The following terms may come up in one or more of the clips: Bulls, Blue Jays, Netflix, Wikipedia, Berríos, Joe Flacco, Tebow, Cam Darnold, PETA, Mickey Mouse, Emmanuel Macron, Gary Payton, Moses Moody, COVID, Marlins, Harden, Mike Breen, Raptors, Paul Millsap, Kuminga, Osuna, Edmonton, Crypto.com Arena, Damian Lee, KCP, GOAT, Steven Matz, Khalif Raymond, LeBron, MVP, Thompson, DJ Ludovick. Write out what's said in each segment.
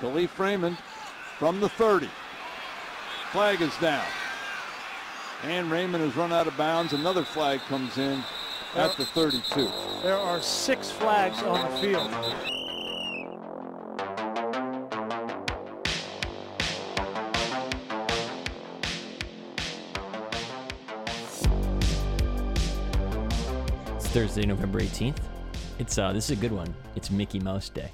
Khalif Raymond from the 30. Flag is down. And Raymond has run out of bounds. Another flag comes in at the 32. There are 6 flags on the field. It's Thursday, November 18th. It's this is a good one. It's Mickey Mouse Day.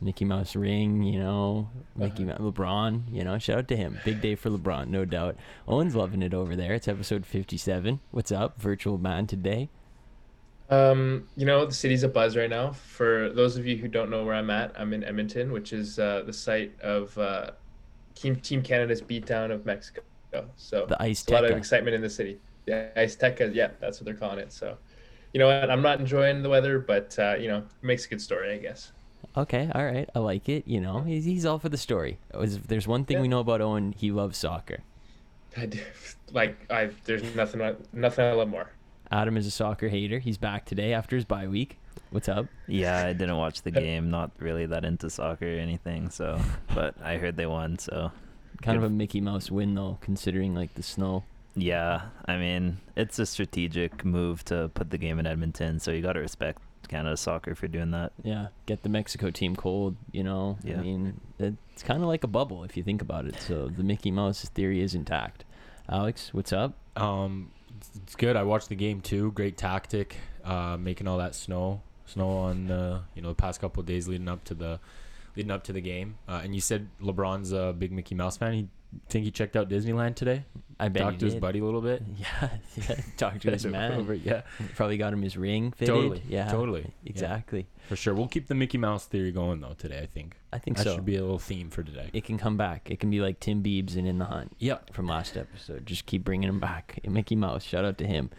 Mickey Mouse ring, you know, Mickey Mouse, LeBron, you know, shout out to him. Big day for LeBron, no doubt. Owen's loving it over there. It's episode 57. What's up, virtual man, today? You know, the city's abuzz right now. For those of you who don't know where I'm at, I'm in Edmonton, which is the site of Team Canada's beatdown of Mexico. So the Ice Teca. A lot of excitement in the city. Yeah, Ice Teca, yeah, that's what they're calling it. So, you know what, I'm not enjoying the weather, but, you know, it makes a good story, I guess. Okay, all right, I like it. You know, he's all for the story. If there's one thing we know about Owen, he loves soccer. I do. There's nothing I love more. Adam is a soccer hater. He's back today after his bye week. What's up? Yeah, I didn't watch the game. Not really that into soccer or anything. So, but I heard they won. So, kind of a Mickey Mouse win though, considering like the snow. Yeah, I mean, it's a strategic move to put the game in Edmonton. So you got to respect Canada soccer for doing that. Yeah, get the Mexico team cold, you know. Yeah. I mean, it's kind of like a bubble if you think about it. So the Mickey Mouse theory is intact. Alex, what's up? It's good. I watched the game too. Great tactic, making all that snow on the past couple of days leading up to the game. And you said LeBron's a big Mickey Mouse fan. He think he checked out Disneyland today? I bet talked to his buddy a little bit. Yeah. Talked to his man. Over, yeah. Probably got him his ring fitted. Totally. Yeah. Totally. Exactly. Yeah. For sure. We'll keep the Mickey Mouse theory going though today, I think. That should be a little theme for today. It can come back. It can be like Tim Biebs in the Hunt. Yep. From last episode. Just keep bringing him back. Mickey Mouse. Shout out to him.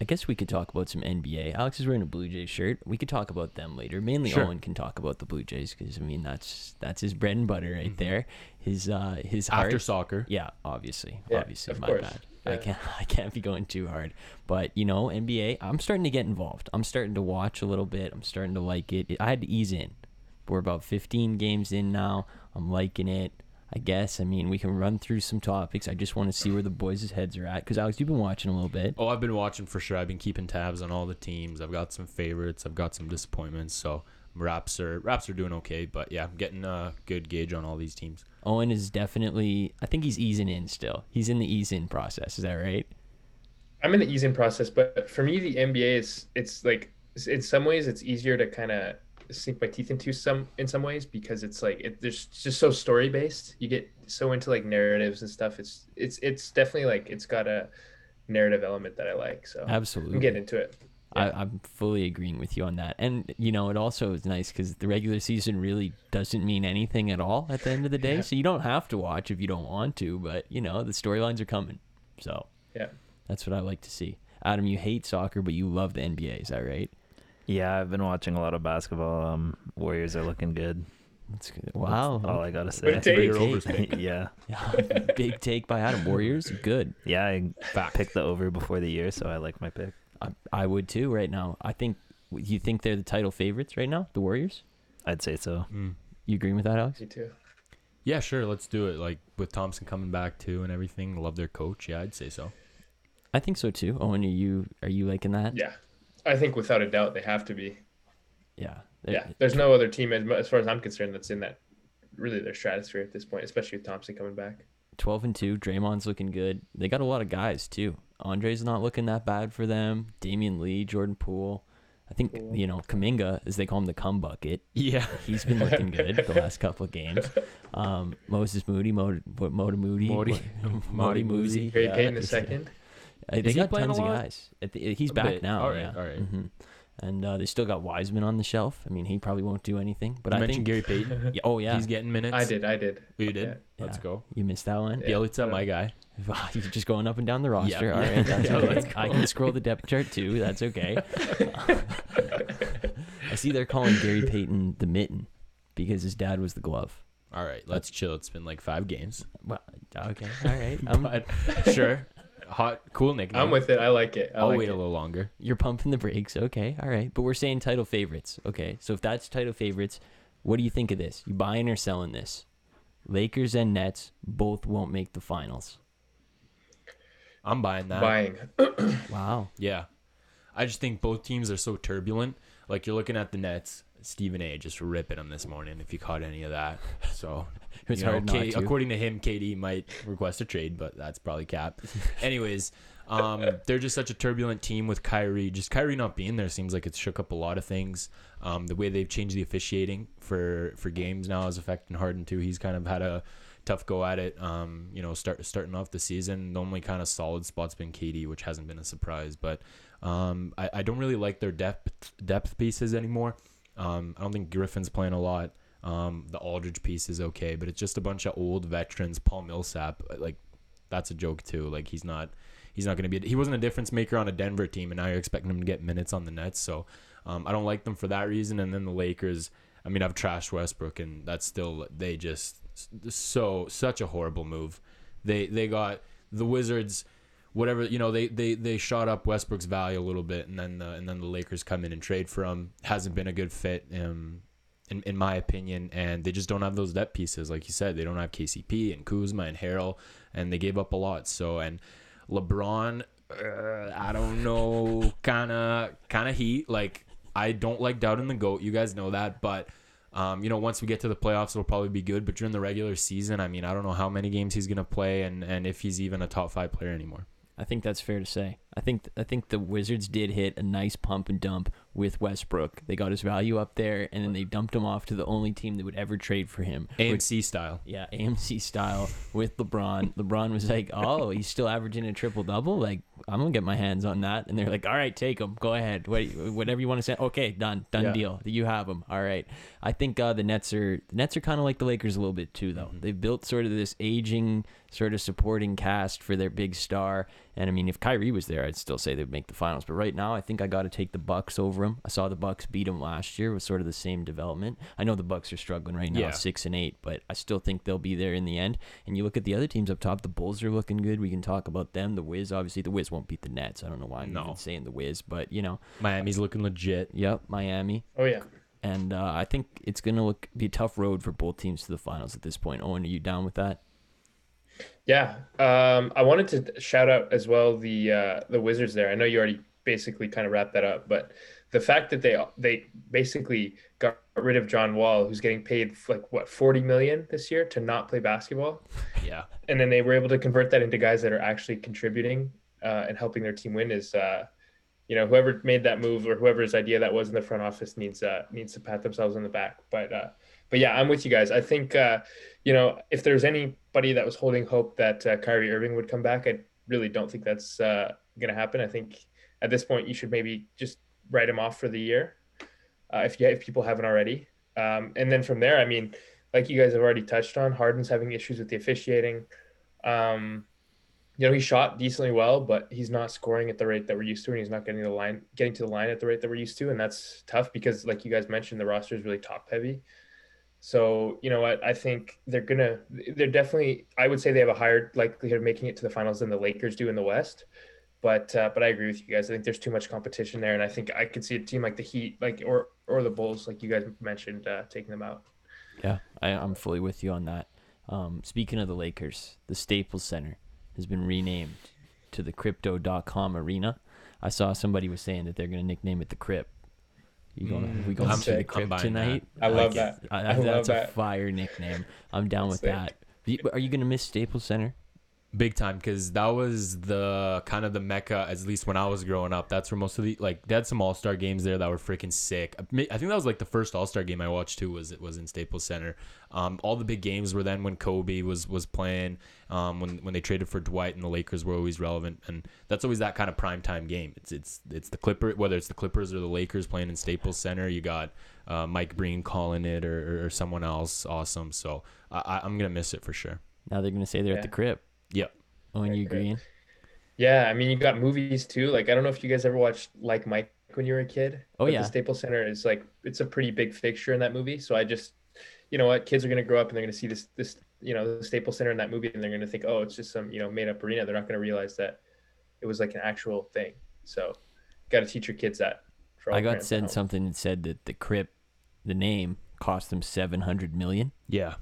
I guess we could talk about some NBA. Alex is wearing a Blue Jays shirt. We could talk about them later. Mainly sure. Owen can talk about the Blue Jays because, I mean, that's his bread and butter right there. His heart. After soccer. Yeah, obviously. Yeah, obviously, my bad. Yeah. I can't be going too hard. But, you know, NBA, I'm starting to get involved. I'm starting to watch a little bit. I'm starting to like it. I had to ease in. We're about 15 games in now. I'm liking it, I guess. I mean, we can run through some topics. I just want to see where the boys' heads are at. Because, Alex, you've been watching a little bit. Oh, I've been watching for sure. I've been keeping tabs on all the teams. I've got some favorites. I've got some disappointments. So, Raps are doing okay. But, yeah, I'm getting a good gauge on all these teams. Owen is definitely – I think he's easing in still. He's in the ease-in process. Is that right? I'm in the ease-in process. But for me, the NBA is – it's like – in some ways, it's easier to kind of – sink my teeth into in some ways because it's like there's just so story based. You get so into like narratives and stuff. It's definitely like it's got a narrative element that I like. So absolutely, I'm getting into it. Yeah. I'm fully agreeing with you on that. And you know, it also is nice because the regular season really doesn't mean anything at all at the end of the day. Yeah. So you don't have to watch if you don't want to, but you know the storylines are coming. So yeah, that's what I like to see. Adam, you hate soccer, but you love the NBA. Is that right? Yeah, I've been watching a lot of basketball. Warriors are looking good. That's good. Wow. That's all I got to say. Big take. Yeah. Big take by Adam. Warriors, good. Yeah, I picked the over before the year, so I like my pick. I would too right now. You think they're the title favorites right now, the Warriors? I'd say so. Mm. You agree with that, Alex? Me too. Yeah, sure. Let's do it. Like with Thompson coming back too and everything, love their coach. Yeah, I'd say so. I think so too. Owen, are you liking that? Yeah. I think without a doubt they have to be. Yeah. Yeah. There's no other team, as far as I'm concerned, that's in that really their stratosphere at this point, especially with Thompson coming back. 12-2. Draymond's looking good. They got a lot of guys too. Andre's not looking that bad for them. Damian Lee, Jordan Poole. I think you know Kuminga, as they call him, the cum bucket. Yeah, he's been looking good the last couple of games. Moses Moody, Moody. Gary Payton the second. They got tons of guys. He's back now. All right. Mm-hmm. And they still got Wiseman on the shelf. I mean, he probably won't do anything. But I mentioned Gary Payton. Oh, yeah. He's getting minutes. I did. You did? Yeah. Let's go. You missed that one? Yeah. Bielitsa, my guy. He's just going up and down the roster. Yeah. All right. That's okay. Let's go. I can scroll the depth chart, too. That's okay. I see they're calling Gary Payton the mitten because his dad was the glove. All right. Let's chill. It's been like 5 games. Well, okay. All right. Sure. Hot, cool nickname. I'm with it. I like it. I'll wait a little longer. You're pumping the brakes. Okay. All right. But we're saying title favorites. Okay. So if that's title favorites, What do you think of this? You buying or selling this? Lakers and Nets both won't make the finals. I'm buying that. Buying. Wow. Yeah. I just think both teams are so turbulent. Like, you're looking at the Nets. Stephen A. just ripping him this morning, if you caught any of that. So, it's hard know, not to. According to him, KD might request a trade, but that's probably cap. Anyways, they're just such a turbulent team with Kyrie. Just Kyrie not being there seems like it's shook up a lot of things. The way they've changed the officiating for games now is affecting Harden, too. He's kind of had a tough go at it, starting off the season. The only kind of solid spot's been KD, which hasn't been a surprise. But I don't really like their depth pieces anymore. I don't think Griffin's playing a lot. The Aldridge piece is okay, but it's just a bunch of old veterans. Paul Millsap, like, that's a joke too. Like, he's not going to be. He wasn't a difference maker on a Denver team, and now you're expecting him to get minutes on the Nets. So I don't like them for that reason. And then the Lakers. I mean, I've trashed Westbrook, and that's still they just such a horrible move. They got the Wizards. Whatever, you know, they shot up Westbrook's value a little bit, and then the Lakers come in and trade for him. Hasn't been a good fit, in my opinion, and they just don't have those depth pieces. Like you said, they don't have KCP and Kuzma and Harrell, and they gave up a lot. So, and LeBron, I don't know, kind of heat. Like, I don't like doubting the GOAT. You guys know that, but. Once we get to the playoffs, it'll probably be good. But during the regular season, I mean, I don't know how many games he's going to play and if he's even a top 5 player anymore. I think that's fair to say. I think the Wizards did hit a nice pump and dump with Westbrook. They got his value up there, and then they dumped him off to the only team that would ever trade for him. AMC style. Yeah, AMC style with LeBron. LeBron was like, oh, he's still averaging a triple-double? Like, I'm going to get my hands on that. And they're like, all right, take him. Go ahead. Whatever you want to say. Okay, done yeah. Deal. You have him. All right. I think the Nets are kind of like the Lakers a little bit too, though. Mm-hmm. They've built sort of this aging sort of supporting cast for their big star. And, I mean, if Kyrie was there, I'd still say they'd make the finals. But right now, I think I got to take the Bucks over them. I saw the Bucks beat them last year with sort of the same development. I know the Bucks are struggling right now, 6-8, but I still think they'll be there in the end. And you look at the other teams up top, the Bulls are looking good. We can talk about them. The Wiz, obviously, the Wiz won't beat the Nets. I don't know why I'm even saying the Wiz, but, you know. Miami's looking legit. Yep, Miami. Oh, yeah. And I think it's going to be a tough road for both teams to the finals at this point. Owen, are you down with that? Yeah, I wanted to shout out as well the Wizards there. I know you already basically kind of wrapped that up, but the fact that they basically got rid of John Wall, who's getting paid like what $40 million this year to not play basketball. Yeah, and then they were able to convert that into guys that are actually contributing and helping their team win. Is whoever made that move or whoever's idea that was in the front office needs to pat themselves on the back, But yeah, I'm with you guys. I think, if there's anybody that was holding hope that Kyrie Irving would come back, I really don't think that's going to happen. I think at this point you should maybe just write him off for the year if people haven't already. And then from there, I mean, like you guys have already touched on, Harden's having issues with the officiating. He shot decently well, but he's not scoring at the rate that we're used to, and he's not getting to the line at the rate that we're used to, and that's tough because, like you guys mentioned, the roster is really top heavy. So, you know what, I think I would say they have a higher likelihood of making it to the finals than the Lakers do in the West. But I agree with you guys. I think there's too much competition there. And I think I could see a team like the Heat, like, or the Bulls, like you guys mentioned, taking them out. Yeah, I'm fully with you on that. Speaking of the Lakers, the Staples Center has been renamed to the Crypto.com Arena. I saw somebody was saying that they're going to nickname it the Crypt. We going to the Crypt tonight? I love that. That's a fire nickname. I'm down with that. Are you going to miss Staples Center? Big time, because that was the kind of the mecca, at least when I was growing up. That's where most of the, like, they had some all-star games there that were freaking sick. I think that was like the first all-star game I watched too was in Staples Center. All the big games were then when Kobe was playing, when they traded for Dwight, and the Lakers were always relevant. And that's always that kind of primetime game. It's the Clippers, whether it's the Clippers or the Lakers playing in Staples Center. You got Mike Breen calling it or someone else. Awesome. So I'm going to miss it for sure. Now they're going to say they're at the Crypt. Yep. Oh, and you agreeing? Yeah, I mean, you got movies too. Like, I don't know if you guys ever watched Like Mike when you were a kid. Oh, yeah. The Staples Center is like, it's a pretty big fixture in that movie. So I just, you know what, kids are going to grow up and they're going to see the Staples Center in that movie, and they're going to think, oh, it's just some, made up arena. They're not going to realize that it was like an actual thing. So got to teach your kids that. I got sent something that said that the Crypt, the name cost them $700 million. Yeah.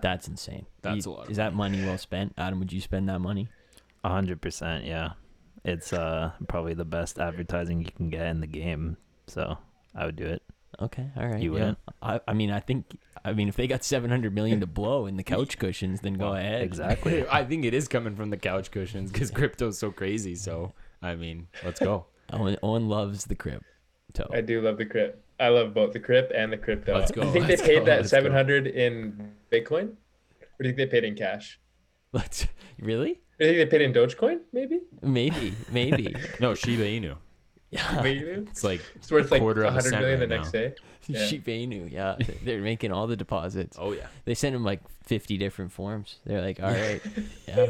That's insane. That's a lot of money. Is that money well spent? Adam, would you spend that money? 100%, yeah. It's probably the best advertising you can get in the game, so I would do it. Okay, all right. You wouldn't? I mean, if they got $700 million to blow in the couch cushions, then go ahead. Exactly. I think it is coming from the couch cushions because crypto's so crazy, so, I mean, let's go. Owen loves the crypto. I do love the crypto. I love both the crypto and the crypto. Let's go. I think they paid that $700 in Bitcoin. Or do you think they paid in cash? Really? Do you think they paid in Dogecoin? Maybe. No, Shiba Inu. Yeah. It's worth like $100 million right the next day. Yeah. Shiba Inu, yeah. They're making all the deposits. Oh, yeah. They send them like 50 different forms. They're like, all right, yeah,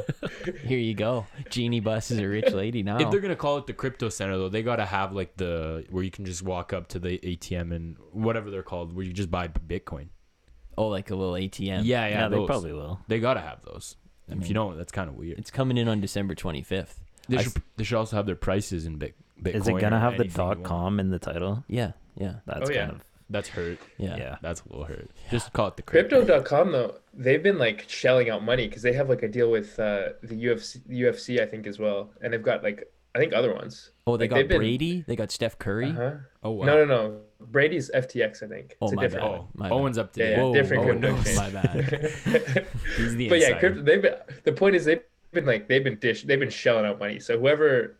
here you go. Genie Bus is a rich lady now. If they're going to call it the crypto center, though, they got to have like where you can just walk up to the ATM and whatever they're called, where you just buy Bitcoin. Oh, like a little ATM. Yeah. No, they probably will. They got to have those. I mean, if you don't, that's kind of weird. It's coming in on December 25th. They should also have their prices in Bitcoin. Is it going to have the .com in the title? Yeah. That's kind of... That's hurt. Yeah. That's a little hurt. Yeah. Just call it the crypto. Crypto.com, though, they've been, like, shelling out money because they have, like, a deal with the UFC, I think, as well. And they've got, like, I think other ones. Oh, they got Brady? They got Steph Curry? Uh-huh. Oh, wow. No. Brady's FTX, I think. Oh, my bad. Owen's up to date. Yeah, different crypto. My bad. He's the insider. Yeah, crypto, they've been shelling out money. So whoever's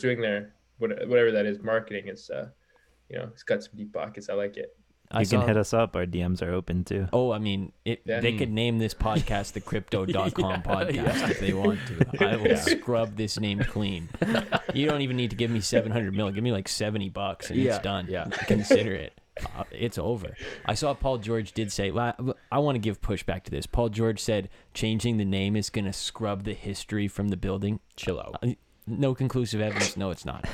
doing their whatever that is, marketing is, it's got some deep pockets. I like it. You can hit us up. Our DMs are open too. Oh, I mean, they could name this podcast the Crypto.com podcast if they want to. I will scrub this name clean. You don't even need to give me $700 million. Give me like $70 and it's done. Yeah. Consider it. It's over. I saw Paul George did say, I want to give pushback to this. Paul George said changing the name is going to scrub the history from the building. Chill out. No conclusive evidence. No, it's not.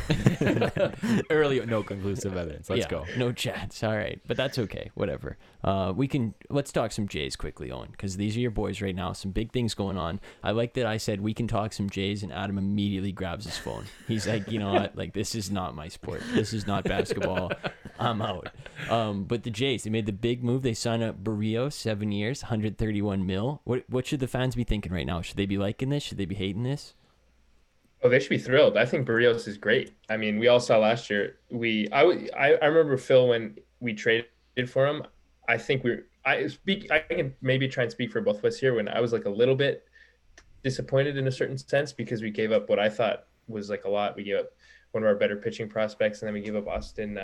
Early, no conclusive evidence. Let's go. No chats. All right. But that's okay. Whatever. Let's talk some Jays quickly, Owen, because these are your boys right now. Some big things going on. I like that I said we can talk some Jays, and Adam immediately grabs his phone. He's like, you know what? Like, this is not my sport. This is not basketball. I'm out. But the Jays, they made the big move. They signed up Berríos, 7 years, $131 million. What should the fans be thinking right now? Should they be liking this? Should they be hating this? Oh, they should be thrilled. I think Berríos is great. I mean, we all saw last year. I remember Phil when we traded for him. I think I can maybe try and speak for both of us here. When I was like a little bit disappointed in a certain sense because we gave up what I thought was like a lot. We gave up one of our better pitching prospects, and then we gave up Austin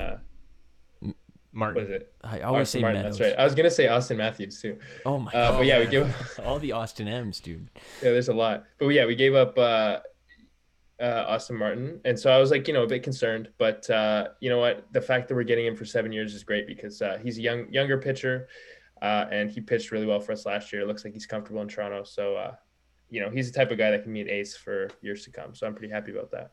Martin. What is it? I always Austin say Martin. Meadows. That's right. I was gonna say Austin Matthews too. Oh my god! But yeah, we gave up all the Austin M's, dude. Yeah, there's a lot. But yeah, we gave up. Austin Martin, and so I was like, a bit concerned, but you know what, the fact that we're getting him for 7 years is great because he's a younger pitcher, and he pitched really well for us last year. It looks like he's comfortable in Toronto, so he's the type of guy that can be an ace for years to come. So I'm pretty happy about that.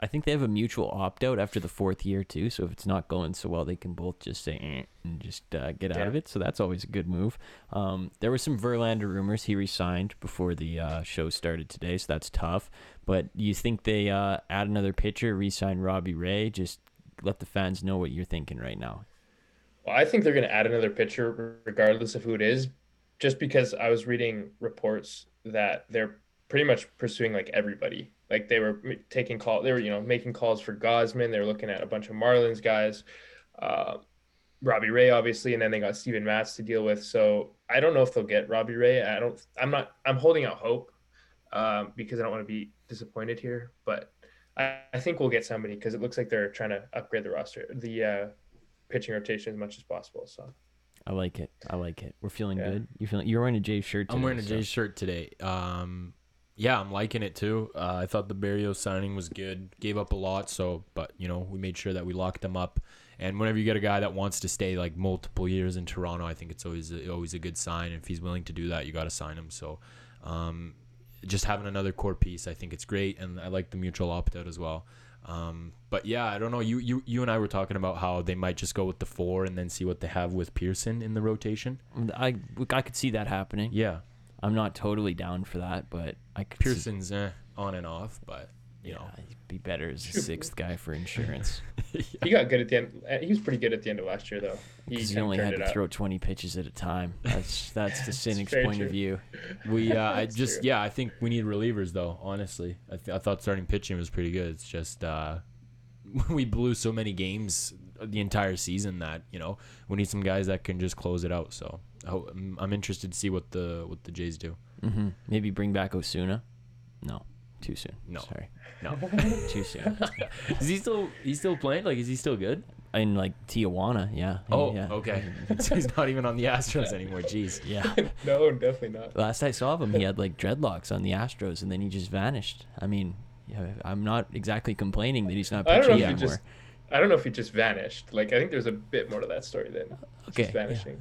I think they have a mutual opt-out after the fourth year too, so if it's not going so well, they can both just say and just get out of it. So that's always a good move. There were some Verlander rumors. He resigned before the show started today, so that's tough. But do you think they add another pitcher, re-sign Robbie Ray? Just let the fans know what you're thinking right now. Well, I think they're going to add another pitcher regardless of who it is, just because I was reading reports that they're pretty much pursuing like everybody. Like they were taking call, they were making calls for Gosman. They were looking at a bunch of Marlins guys, Robbie Ray obviously, and then they got Steven Matz to deal with. So I don't know if they'll get Robbie Ray. I'm holding out hope because I don't want to be disappointed here. But I think we'll get somebody because it looks like they're trying to upgrade the roster, the pitching rotation as much as possible. So. I like it. We're feeling good. You're wearing a Jays shirt today. I'm wearing a Jays shirt today. Yeah, I'm liking it too. I thought the Berríos signing was good. Gave up a lot, but we made sure that we locked them up. And whenever you get a guy that wants to stay like multiple years in Toronto, I think it's always a good sign. If he's willing to do that, you got to sign him. So, just having another core piece, I think it's great, and I like the mutual opt out as well. But yeah, I don't know. You and I were talking about how they might just go with the 4 and then see what they have with Pearson in the rotation. I could see that happening. Yeah. I'm not totally down for that, but I could Pearson's on and off, but you know, he'd be better as a sixth guy for insurance. Yeah. He got good at the end. He was pretty good at the end of last year, though. He only had to throw 20 pitches at a time. That's the Cynic's point of view. I think we need relievers, though. Honestly, I thought starting pitching was pretty good. It's just we blew so many games the entire season that we need some guys that can just close it out. So I'm interested to see what the Jays do. Mm-hmm. Maybe bring back Osuna. No. Too soon. No. Sorry. No. Too soon. Is he still? He's still playing? Like, is he still good? In Tijuana, yeah. Oh, yeah. Okay. He's not even on the Astros anymore. Jeez. Yeah. No, definitely not. Last I saw of him, he had dreadlocks on the Astros, and then he just vanished. I mean, I'm not exactly complaining that he's not pitching anymore. I don't know if he just vanished. I think there's a bit more to that story than just vanishing.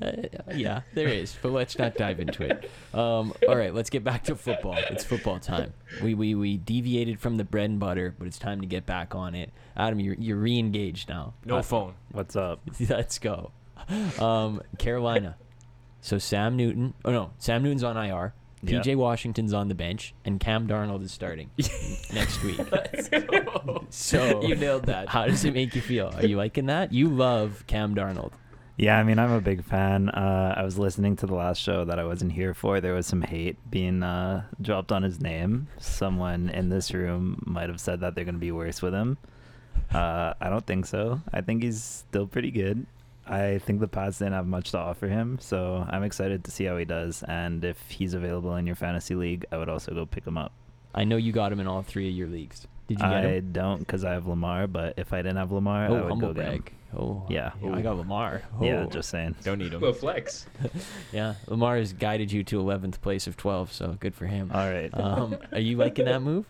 Yeah, there is. But let's not dive into it. All right, let's get back to football. It's football time. We deviated from the bread and butter, but it's time to get back on it. Adam, you're re-engaged now. No phone. What's up? Let's go. Carolina. So Sam Newton's on IR. PJ Washington's on the bench, and Cam Darnold is starting next week. Let's go. So you nailed that. How does it make you feel? Are you liking that? You love Cam Darnold. Yeah, I mean, I'm a big fan. I was listening to the last show that I wasn't here for. There was some hate being dropped on his name. Someone in this room might have said that they're going to be worse with him. I don't think so. I think he's still pretty good. I think the Pats didn't have much to offer him, so I'm excited to see how he does. And if he's available in your fantasy league, I would also go pick him up. I know you got him in all three of your leagues. Did you get him? I don't, because I have Lamar, but if I didn't have Lamar, I would go get him. Oh, yeah, I got Lamar. Oh. Yeah, just saying. Don't need him. Well, flex. Yeah, Lamar has guided you to 11th place of 12, so good for him. All right. Are you liking that move?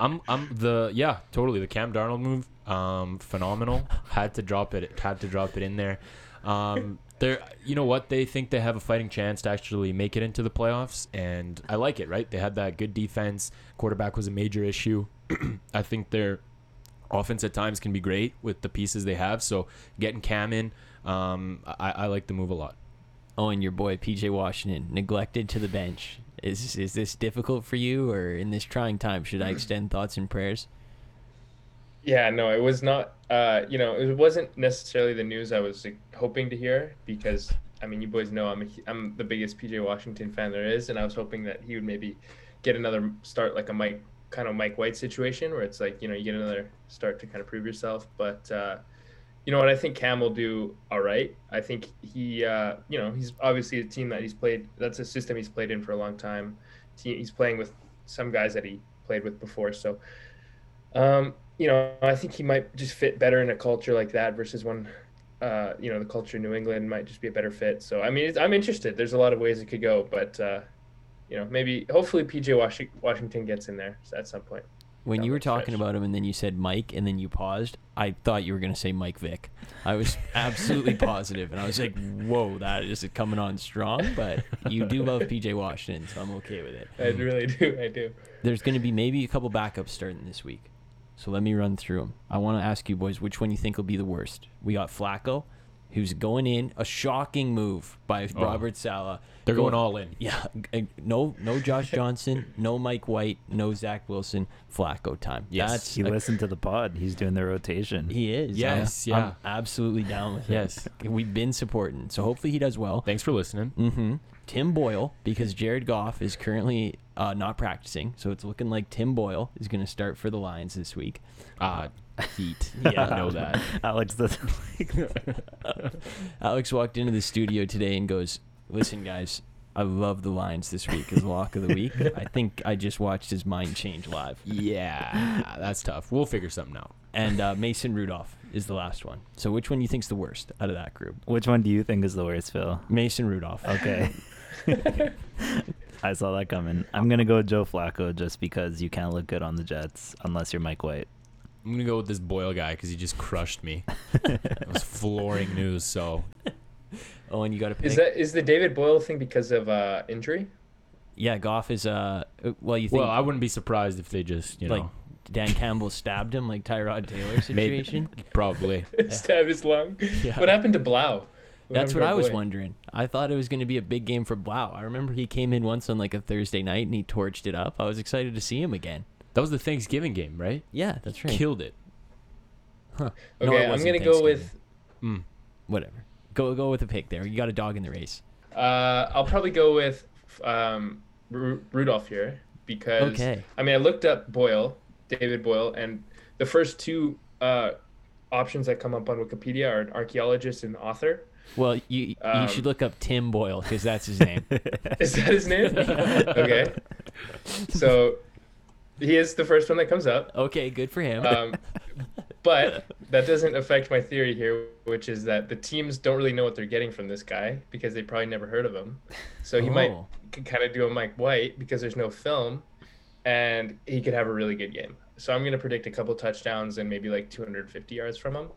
I'm totally the Cam Darnold move. Phenomenal. Had to drop it in there. You know what? They think they have a fighting chance to actually make it into the playoffs, and I like it, right? They had that good defense. Quarterback was a major issue. I think their offense at times can be great with the pieces they have. So getting Cam in, I like the move a lot. Oh, and your boy PJ Washington, neglected to the bench. Is this difficult for you, or in this trying time, should I extend thoughts and prayers? Yeah, no, it was not, it wasn't necessarily the news I was hoping to hear, because, I mean, you boys know I'm the biggest PJ Washington fan there is, and I was hoping that he would maybe get another start, like a Mike White situation, where it's you get another start to kind of prove yourself. But, you know what, I think Cam will do all right. I think he, he's obviously a team that he's played, that's a system he's played in for a long time. He's playing with some guys that he played with before, so... I think he might just fit better in a culture like that versus one, the culture in New England might just be a better fit. So, I mean, I'm interested. There's a lot of ways it could go, but, maybe hopefully PJ Washington gets in there at some point. When you were talking about him and then you said Mike and then you paused, I thought you were going to say Mike Vick. I was absolutely positive, and I was like, whoa, that is coming on strong, but you do love PJ Washington, so I'm okay with it. I really do. I do. There's going to be maybe a couple backups starting this week. So let me run through them. I want to ask you boys which one you think will be the worst. We got Flacco, who's going in. A shocking move by Robert Saleh. They're going all in. Yeah. No Josh Johnson, no Mike White, no Zach Wilson. Flacco time. Yes. He listened to the pod. He's doing the rotation. He is. Yes. I'm absolutely down with it. Yes. We've been supporting. So hopefully he does well. Thanks for listening. Mm-hmm. Tim Boyle, because Jared Goff is currently not practicing, so it's looking like Tim Boyle is going to start for the Lions this week. Heat. Yeah, I know that. Alex doesn't like that. Alex walked into the studio today and goes, "Listen, guys, I love the Lions this week as lock of the week." I think I just watched his mind change live. Yeah, that's tough. We'll figure something out. And Mason Rudolph is the last one. So which one do you think is the worst out of that group? Which one do you think is the worst, Phil? Mason Rudolph. Okay. I saw that coming. I'm going to go with Joe Flacco just because you can't look good on the Jets unless you're Mike White. I'm going to go with this Boyle guy because he just crushed me. It was flooring news, so. Oh, and you got to pick. Is the David Boyle thing because of injury? Yeah, Goff is, well, I wouldn't be surprised if they just, know. Dan Campbell stabbed him like Tyrod Taylor situation. Maybe, probably. Stabbed his lung. Yeah. What happened to Blau? That's what I was wondering. I thought it was going to be a big game for Blau. I remember he came in once on a Thursday night and he torched it up. I was excited to see him again. That was the Thanksgiving game, right? Yeah, that's right. Killed it. Huh. Okay, no, I'm gonna go with whatever. Go with a pick there. You got a dog in the race. I'll probably go with Rudolph here because I mean I looked up Boyle, David Boyle, and the first two options that come up on Wikipedia are an archaeologist and author. Well, you should look up Tim Boyle because that's his name. Is that his name? Okay. So he is the first one that comes up. Okay, good for him. But that doesn't affect my theory here, which is that the teams don't really know what they're getting from this guy because they probably never heard of him. So he might kind of do a Mike White because there's no film, and he could have a really good game. So I'm going to predict a couple touchdowns and maybe like 250 yards from him.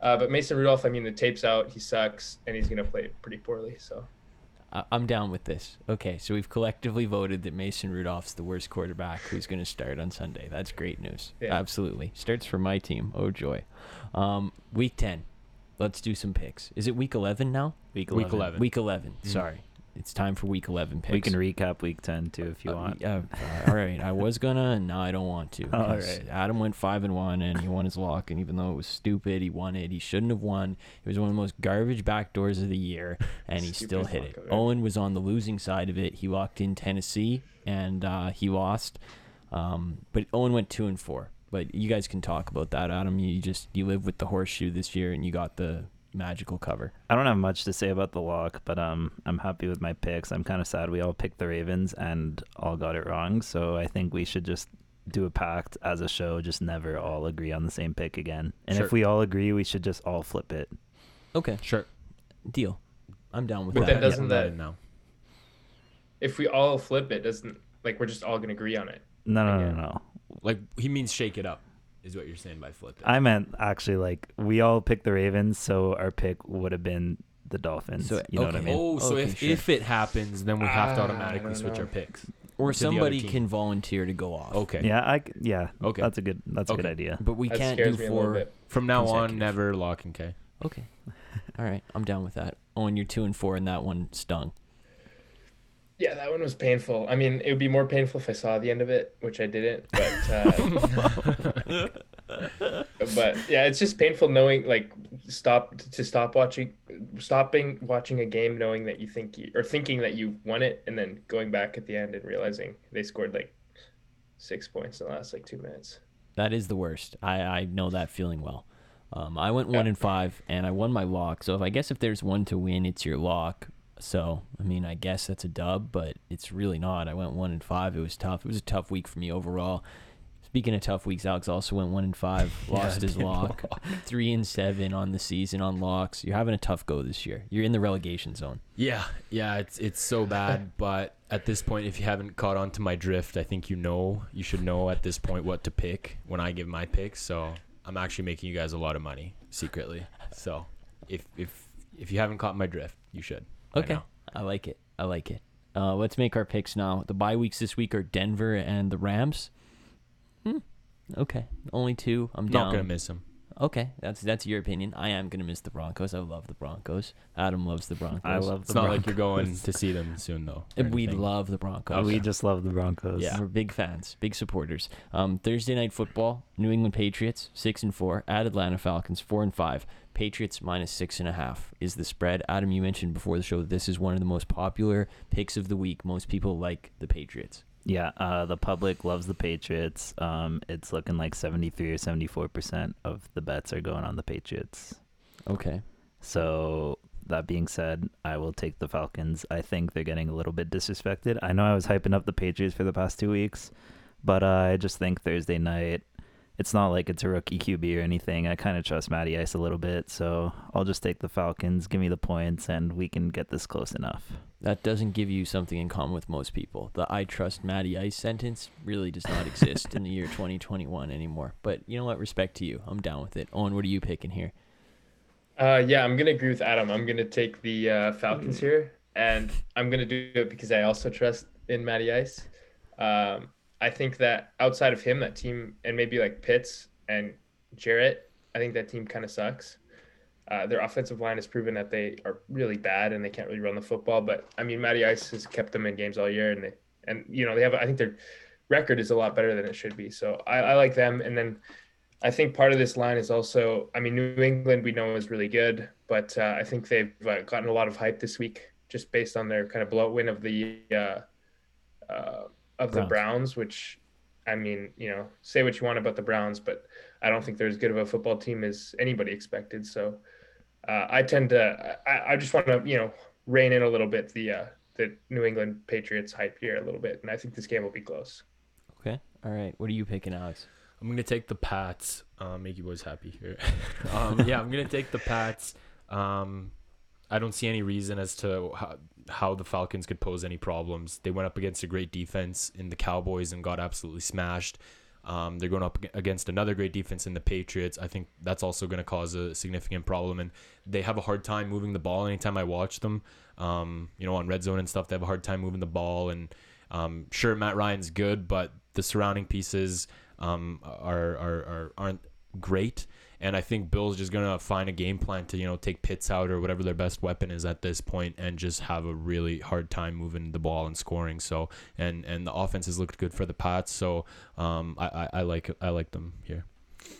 But Mason Rudolph, I mean, the tape's out. He sucks, and he's going to play pretty poorly. So I'm down with this. Okay, so we've collectively voted that Mason Rudolph's the worst quarterback who's going to start on Sunday. That's great news. Yeah. Absolutely. Starts for my team. Oh, joy. Week 10. Let's do some picks. Is it week 11 now? Week 11. Week 11. Mm-hmm. Sorry. It's time for week 11 picks. We can recap week 10 too if you want. All right. I was gonna, and now I don't want to. All right. Adam went 5-1, and he won his lock. And even though it was stupid, he won it. He shouldn't have won. It was one of the most garbage backdoors of the year, and he still hit it. Owen was on the losing side of it. He locked in Tennessee, and he lost. But Owen went 2-4. But you guys can talk about that, Adam. You live with the horseshoe this year, and you got the magical cover. I don't have much to say about the lock, but I'm happy with my picks. I'm kind of sad we all picked the Ravens and all got it wrong, so I think we should just do a pact as a show, just never all agree on the same pick again. And sure. If we all agree, we should just all flip it. Okay, sure, deal. I'm down with that. But then doesn't that, no, if we all flip it, doesn't, like, we're just all gonna agree on it? No. Like, he means shake it up is what you're saying by flipping. I meant actually, like, we all picked the Ravens, so our pick would have been the Dolphins. So, you know what I mean? Oh, so if it happens, then we have to automatically switch our picks. Or somebody can volunteer to go off. Okay. Yeah, okay. That's a good idea. But we can't do 4 from now on. Never lock and K. Okay. All right, I'm down with that. Oh, and you're 2-4, and that one stung. Yeah, that one was painful. I mean, it would be more painful if I saw the end of it, which I didn't. But, but yeah, it's just painful knowing, like, stopping watching a game, knowing that you thinking that you won it, and then going back at the end and realizing they scored like 6 points in the last like 2 minutes. That is the worst. I know that feeling well. I went 1-5, and I won my lock. So if there's one to win, it's your lock. So, I mean, I guess that's a dub, but it's really not. I went 1-5. It was tough. It was a tough week for me overall. Speaking of tough weeks, Alex also went 1-5, lost his lock, 3-7 on the season on locks. You're having a tough go this year. You're in the relegation zone. Yeah, it's so bad. But at this point, if you haven't caught on to my drift, I think you should know at this point what to pick when I give my picks. So I'm actually making you guys a lot of money secretly. So if you haven't caught my drift, you should. Okay, I like it. Let's make our picks now. The bye weeks this week are Denver and the Rams. Okay, only two. I'm down. Not gonna miss them. Okay, that's your opinion. I am gonna miss the Broncos. I love the Broncos. Adam loves the Broncos. I love the Broncos. It's not like you're going to see them soon though. We love the Broncos. Oh, we just love the Broncos. Yeah, we're big fans, big supporters. Thursday night football: New England Patriots 6-4 at Atlanta Falcons 4-5. Patriots -6.5 is the spread. Adam, you mentioned before the show that this is one of the most popular picks of the week. Most people like the Patriots. Yeah, the public loves the Patriots. It's looking like 73 or 74% of the bets are going on the Patriots. Okay. So that being said, I will take the Falcons. I think they're getting a little bit disrespected. I know I was hyping up the Patriots for the past 2 weeks, but I just think Thursday night, it's not like it's a rookie QB or anything. I kind of trust Matty Ice a little bit, so I'll just take the Falcons, give me the points, and we can get this close enough. That doesn't give you something in common with most people. The I trust Matty Ice sentence really does not exist in the year 2021 anymore. But you know what? Respect to you. I'm down with it. Owen, what are you picking here? Yeah, I'm going to agree with Adam. I'm going to take the Falcons here, and I'm going to do it because I also trust in Matty Ice. I think that outside of him, that team, and maybe like Pitts and Jarrett, I think that team kind of sucks. Their offensive line has proven that they are really bad and they can't really run the football. But I mean, Matty Ice has kept them in games all year, and they, and you know, they have. I think they're record is a lot better than it should be. So I like them. And then I think part of this line is also, I mean, New England we know is really good, but I think they've gotten a lot of hype this week just based on their kind of blowout win of the Browns, which, I mean, you know, say what you want about the Browns, but I don't think they're as good of a football team as anybody expected. So I just want to, you know, rein in a little bit the New England Patriots hype here a little bit. And I think this game will be close. Okay. All right. What are you picking, Alex? I'm going to take the Pats. Make you boys happy here. Yeah, I'm going to take the Pats. I don't see any reason as to how the Falcons could pose any problems. They went up against a great defense in the Cowboys and got absolutely smashed. They're going up against another great defense in the Patriots. I think that's also going to cause a significant problem. And they have a hard time moving the ball. Anytime I watch them, you know, on red zone and stuff, they have a hard time moving the ball. And sure, Matt Ryan's good, but the surrounding pieces aren't great. And I think Bill's just going to find a game plan to, you know, take Pitts out or whatever their best weapon is at this point and just have a really hard time moving the ball and scoring. So, and the offense has looked good for the Pats. So I like them here.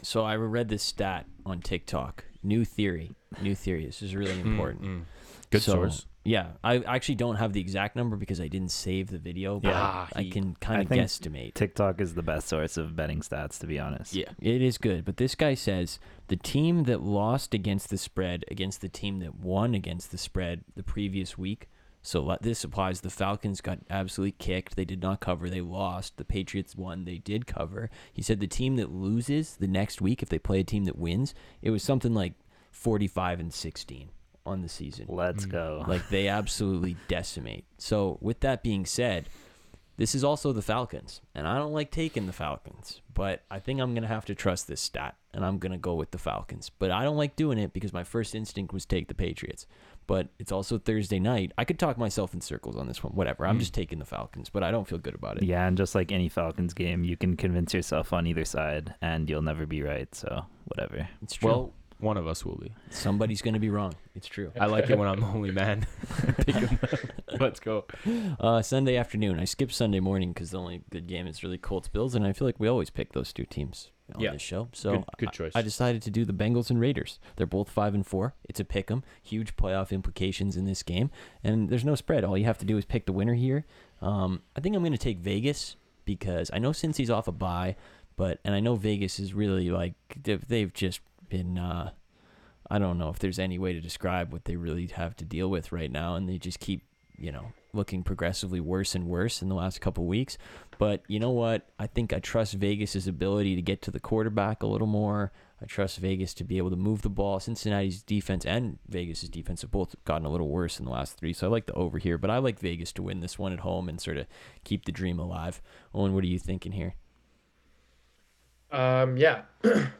So I read this stat on TikTok. New theory. This is really important. Good source. Yeah. I actually don't have the exact number because I didn't save the video, but I can kind of guesstimate. TikTok is the best source of betting stats, to be honest. Yeah, it is good. But this guy says the team that lost against the spread against the team that won against the spread the previous week. So this applies. The Falcons got absolutely kicked. They did not cover. They lost. The Patriots won. They did cover. He said the team that loses the next week, if they play a team that wins, it was something like 45-16. On the season. Let's go. Like, they absolutely decimate. So with that being said, this is also the Falcons, and I don't like taking the Falcons, but I think I'm going to have to trust this stat, and I'm going to go with the Falcons. But I don't like doing it because my first instinct was take the Patriots, but it's also Thursday night. I could talk myself in circles on this one, whatever. I'm just taking the Falcons, but I don't feel good about it. Yeah, and just like any Falcons game, you can convince yourself on either side, and you'll never be right, so whatever. It's true. Well, one of us will be. Somebody's going to be wrong. It's true. I like it when I'm the only man. Let's go. Sunday afternoon. I skipped Sunday morning because the only good game is really Colts Bills, and I feel like we always pick those two teams on this show. So good choice. I decided to do the Bengals and Raiders. They're both 5-4. It's a pick 'em. Huge playoff implications in this game, and there's no spread. All you have to do is pick the winner here. I think I'm going to take Vegas because I know Cincy's off a bye, and I know Vegas is really like they've just been I don't know if there's any way to describe what they really have to deal with right now, and they just keep, you know, looking progressively worse and worse in the last couple weeks. But you know what, I think I trust Vegas's ability to get to the quarterback a little more. I trust Vegas to be able to move the ball. Cincinnati's defense and Vegas's defense have both gotten a little worse in the last three, so I like the over here, but I like Vegas to win this one at home and sort of keep the dream alive. Owen, what are you thinking here? Yeah,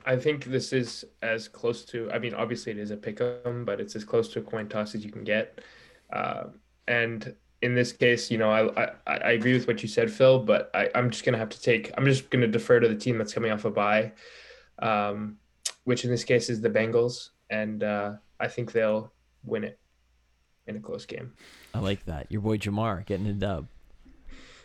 I think this is as close to, I mean, obviously it is a pick 'em, but it's as close to a coin toss as you can get. And in this case, you know, I agree with what you said, Phil, but I'm just going to have to I'm just going to defer to the team that's coming off a bye, which in this case is the Bengals. And, I think they'll win it in a close game. I like that. Your boy Jamar getting a dub.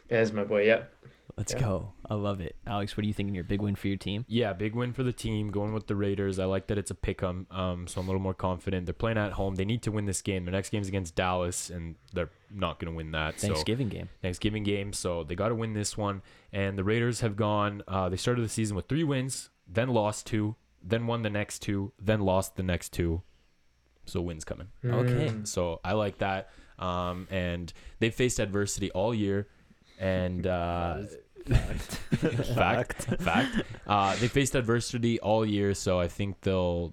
Yeah, that's my boy. Yep. Yeah. Let's go. I love it. Alex, what are you thinking? Your big win for your team? Yeah, big win for the team. Going with the Raiders. I like that it's a pick 'em, so I'm a little more confident. They're playing at home. They need to win this game. Their next game's against Dallas, and they're not going to win that. Thanksgiving game. So they got to win this one. And the Raiders have gone. They started the season with 3 wins, then lost 2, then won the next 2, then lost the next 2. So wins coming. Okay. So I like that. And they faced adversity all year. And fact. They faced adversity all year, so I think they'll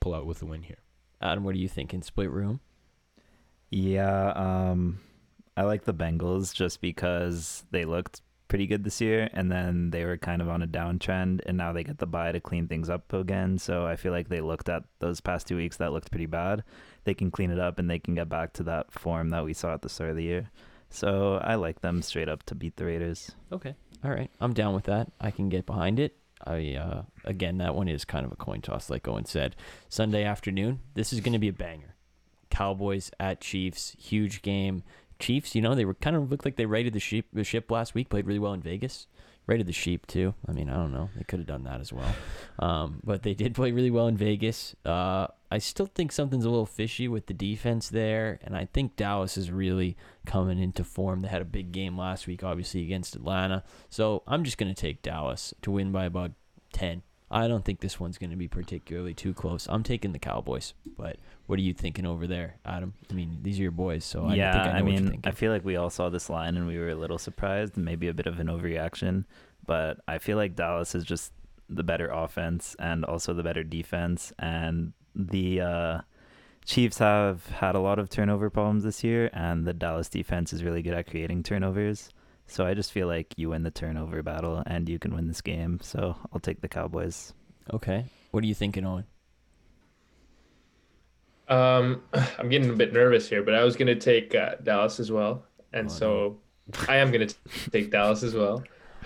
pull out with a win here. Adam, what are you thinking? Split room? Yeah, I like the Bengals just because they looked pretty good this year, and then they were kind of on a downtrend, and now they get the bye to clean things up again. So I feel like they looked at those past 2 weeks that looked pretty bad. They can clean it up, and they can get back to that form that we saw at the start of the year. So I like them straight up to beat the Raiders. Okay. All right. I'm down with that. I can get behind it. Again, that one is kind of a coin toss, like Owen said. Sunday afternoon, this is going to be a banger. Cowboys at Chiefs, huge game. Chiefs, you know, they were kind of looked like they raided the ship last week, played really well in Vegas. Raided the sheep, too. I mean, I don't know. They could have done that as well. But they did play really well in Vegas. I still think something's a little fishy with the defense there, and I think Dallas is really coming into form. They had a big game last week, obviously, against Atlanta. So I'm just going to take Dallas to win by about 10. I don't think this one's going to be particularly too close. I'm taking the Cowboys, but what are you thinking over there, Adam? I mean, these are your boys, so I think I know what you're thinking. I feel like we all saw this line and we were a little surprised, maybe a bit of an overreaction, but I feel like Dallas is just the better offense and also the better defense, and the Chiefs have had a lot of turnover problems this year, and the Dallas defense is really good at creating turnovers. So I just feel like you win the turnover battle and you can win this game. So I'll take the Cowboys. Okay. What are you thinking, Owen? I'm getting a bit nervous here, but I was going to take Dallas as well. And I am going to take Dallas as well.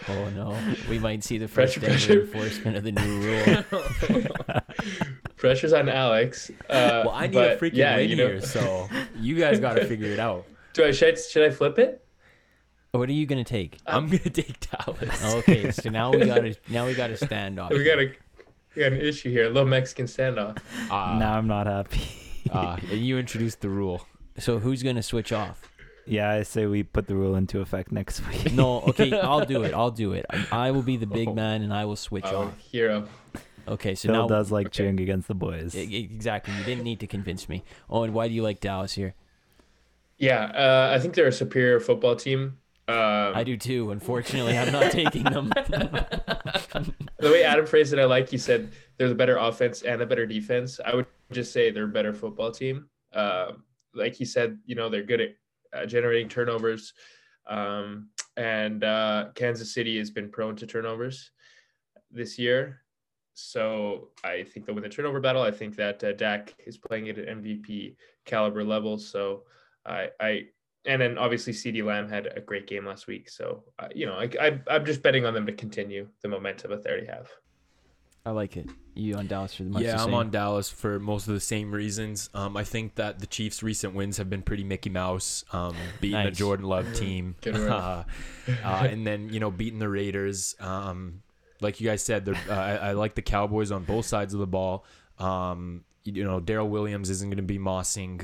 Oh, no. We might see the first day of enforcement of the new rule. Pressure's on Alex. Well, I need a freaking win here, so you guys got to figure it out. Should I flip it? What are you gonna take? I'm gonna take Dallas. Okay, so now we got a standoff. We got an issue here, a little Mexican standoff. Now I'm not happy. And you introduced the rule. So who's gonna switch off? Yeah, I say we put the rule into effect next week. No, okay, I'll do it. I will be the big man, and I will switch off. Hero. Okay, so Phil now does like cheering against the boys. Exactly. You didn't need to convince me. Owen, why do you like Dallas here? Yeah, I think they're a superior football team. I do too. Unfortunately, I'm not taking them. The way Adam phrased it, I like. He said they're the better offense and a better defense. I would just say they're a better football team. Like he said, you know, they're good at generating turnovers, and Kansas City has been prone to turnovers this year. So I think they'll win the turnover battle. I think that Dak is playing at an MVP caliber level. So And then obviously CeeDee Lamb had a great game last week. So, I'm just betting on them to continue the momentum that they already have. I like it. You on Dallas for the most of the same? Yeah, I'm on Dallas for most of the same reasons. I think that the Chiefs' recent wins have been pretty Mickey Mouse, beating the Jordan Love team. And then, beating the Raiders. Like you guys said, I like the Cowboys on both sides of the ball. Darryl Williams isn't going to be mossing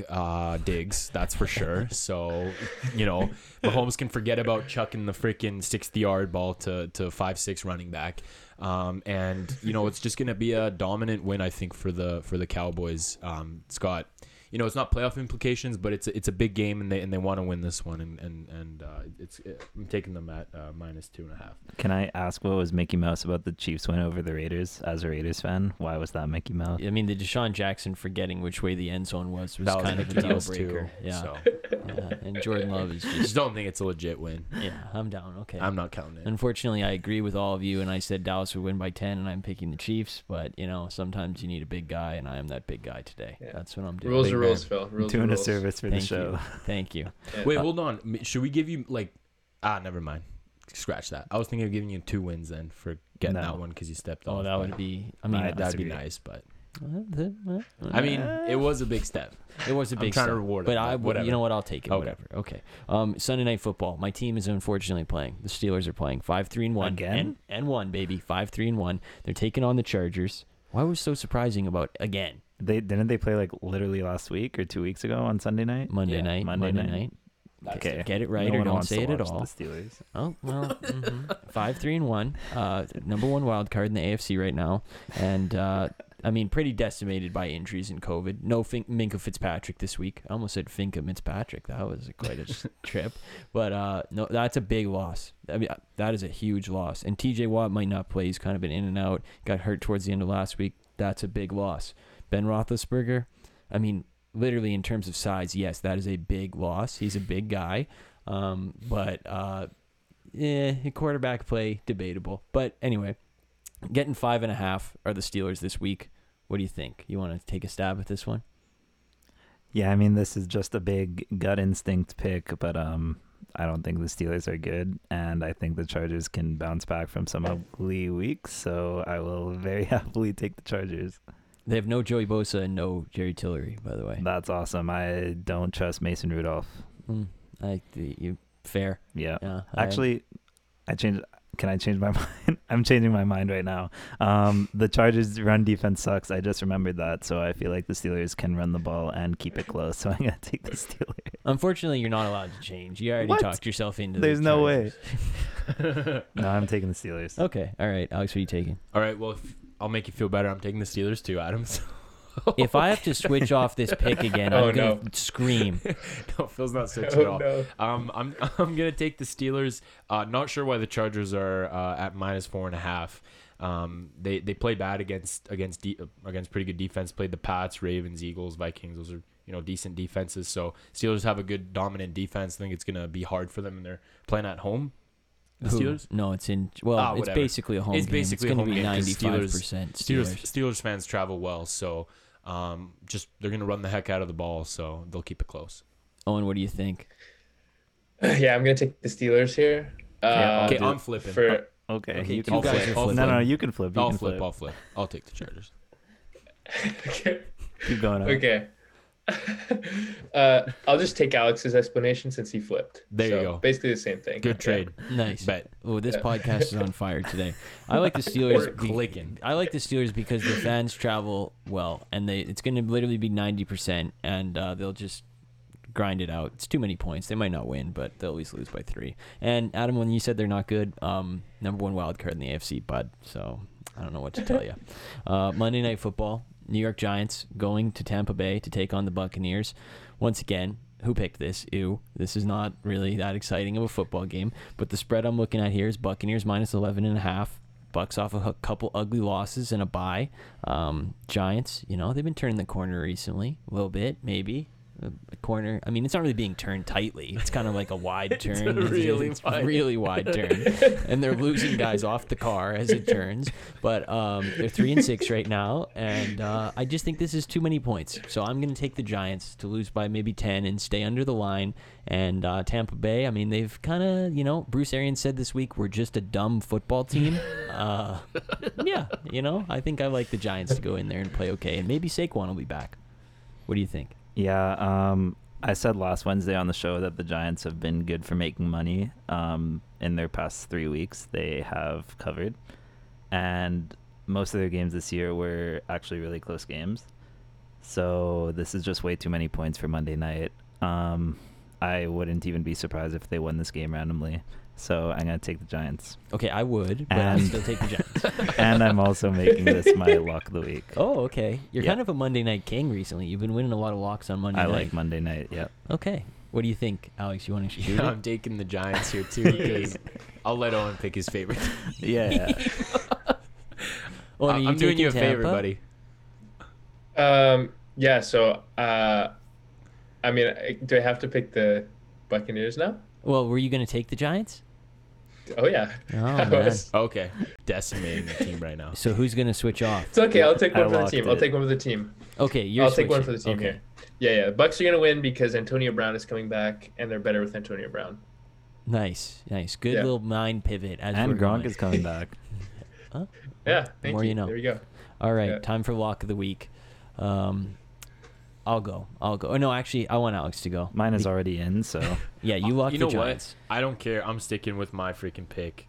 Diggs, that's for sure. So, Mahomes can forget about chucking the freaking 60-yard ball to 5'6" running back. And it's just going to be a dominant win, I think, for the Cowboys. Scott, it's not playoff implications, but it's a big game, and they want to win this one. And I'm taking them at -2.5. Can I ask what was Mickey Mouse about the Chiefs win over the Raiders? As a Raiders fan, why was that Mickey Mouse? I mean, the Deshaun Jackson forgetting which way the end zone was kind of a deal breaker. Yeah. So. Yeah. And Jordan Love is just don't think it's a legit win. Yeah, I'm down. Okay, I'm not counting it. Unfortunately, I agree with all of you, and I said Dallas would win by 10, and I'm picking the Chiefs. But sometimes you need a big guy, and I am that big guy today. Yeah. That's what I'm doing. Rules are rules, Phil. Doing a service for the show. Thank you. Wait, hold on. Should we give you never mind. Scratch that. I was thinking of giving you 2 wins then for getting that one because you stepped off. Oh, that would be. I mean, that'd be nice, but. I mean, it was a big step. I'm trying to reward it. But whatever. You know what? I'll take it. Okay. Whatever. Okay. Sunday Night Football. My team is unfortunately playing. The Steelers are playing 5-3-1 again and 1 baby 5-3-1. They're taking on the Chargers. Why was so surprising about again? Didn't they play like literally last week or 2 weeks ago on Sunday night? Monday night. Okay. Get it right or don't say it at all. The Steelers. Oh, well, 5-3-1. #1 wild card in the AFC right now. And pretty decimated by injuries and COVID. No Minkah Fitzpatrick this week. I almost said Finka Fitzpatrick. That was quite a trip. But no, that's a big loss. I mean, that is a huge loss. And TJ Watt might not play. He's kind of been in and out. Got hurt towards the end of last week. That's a big loss. Ben Roethlisberger, literally in terms of size, yes, that is a big loss. He's a big guy. Quarterback play, debatable. But anyway, getting 5.5 are the Steelers this week. What do you think? You want to take a stab at this one? Yeah, this is just a big gut instinct pick, but I don't think the Steelers are good, and I think the Chargers can bounce back from some ugly weeks, so I will very happily take the Chargers. They have no Joey Bosa and no Jerry Tillery, by the way. That's awesome. I don't trust Mason Rudolph. Fair. Yeah. Actually, I changed. Can I change my mind? I'm changing my mind right now. The Chargers' run defense sucks. I just remembered that, so I feel like the Steelers can run the ball and keep it close, so I'm going to take the Steelers. Unfortunately, you're not allowed to change. You already talked yourself into the Chargers. There's no way. No, I'm taking the Steelers. Okay. All right. Alex, what are you taking? All right. Well, I'll make you feel better. I'm taking the Steelers too, Adam. So. If I have to switch off this pick again, I'm going to scream. No, Phil's not switching at all. No. I'm going to take the Steelers. Not sure why the Chargers are at -4.5. They play bad against pretty good defense. Played the Pats, Ravens, Eagles, Vikings. Those are decent defenses. So Steelers have a good dominant defense. I think it's going to be hard for them, and they're playing at home. The Steelers? No, it's in. Well, it's basically a home game. It's basically a home game. It's going to be 95% Steelers fans travel well, so they're going to run the heck out of the ball, so they'll keep it close. Owen, what do you think? Yeah, I'm going to take the Steelers here. Okay, I'm flipping. Okay, you can flip. No, you can flip. I'll flip. I'll take the Chargers. Okay. Keep going on. Okay. I'll just take Alex's explanation since he flipped. You go. Basically the same thing. Good trade. Yeah. Nice. Bet. Oh, this podcast is on fire today. I like the Steelers. I like the Steelers because the fans travel well, and it's going to literally be 90%, and they'll just grind it out. It's too many points. They might not win, but they'll at least lose by 3. And Adam, when you said they're not good, #1 wild card in the AFC, bud. So I don't know what to tell you. Monday Night Football. New York Giants going to Tampa Bay to take on the Buccaneers. Once again, who picked this? Ew. This is not really that exciting of a football game. but the spread I'm looking at here is Buccaneers -11.5. Bucks off a couple ugly losses and a bye. Giants, they've been turning the corner recently. A little bit, maybe. A corner. I mean, it's not really being turned tightly. It's kind of like a wide turn. It's a really wide turn. And they're losing guys off the car as it turns. But they're 3-6 right now. And I just think this is too many points. So I'm going to take the Giants to lose by maybe 10 and stay under the line. And Tampa Bay, I mean, they've kind of, Bruce Arians said this week, we're just a dumb football team. I think I like the Giants to go in there and play okay. And maybe Saquon will be back. What do you think? Yeah, I said last Wednesday on the show that the Giants have been good for making money. In their past 3 weeks, they have covered. And most of their games this year were actually really close games. So this is just way too many points for Monday night. I wouldn't even be surprised if they won this game randomly. So I'm going to take the Giants. Okay, I would, but I'd still take the Giants. And I'm also making this my lock of the week. Oh, okay. You're kind of a Monday night king recently. You've been winning a lot of locks on Monday night. I like Monday night, yep. Okay. What do you think, Alex? You want to shoot it? I'm taking the Giants here, too, because I'll let Owen pick his favorite. Yeah. Owen, I'm doing you a favor, buddy. Yeah, so, I mean, do I have to pick the Buccaneers now? Well, were you going to take the Giants? Oh, yeah. Oh, man. Okay. Decimating the team right now. So who's going to switch off? It's okay. I'll take one for the team. Okay, you're switching. I'll take one for the team here. Yeah. Bucks are going to win because Antonio Brown is coming back, and they're better with Antonio Brown. Nice. Good little mind pivot. And Gronk is coming back. Huh? Yeah, thank you. There we go. All right, time for Lock of the Week. I'll go. Oh, no, actually, I want Alex to go. Mine is already in, so. Yeah, you locked the Giants. What? I don't care. I'm sticking with my freaking pick.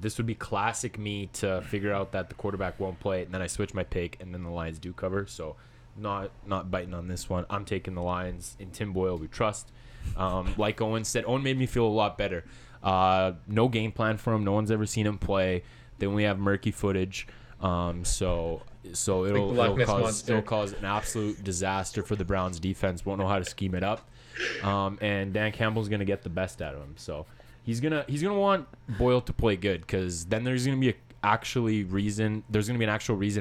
This would be classic me to figure out that the quarterback won't play, and then I switch my pick, and then the Lions do cover. So not biting on this one. I'm taking the Lions. In Tim Boyle, we trust. Like Owen said, Owen made me feel a lot better. No game plan for him. No one's ever seen him play. They only have murky footage. So it'll cause an absolute disaster for the Browns defense. Won't know how to scheme it up, and Dan Campbell's gonna get the best out of him. So he's gonna want Boyle to play good, because then there's gonna be an actual reason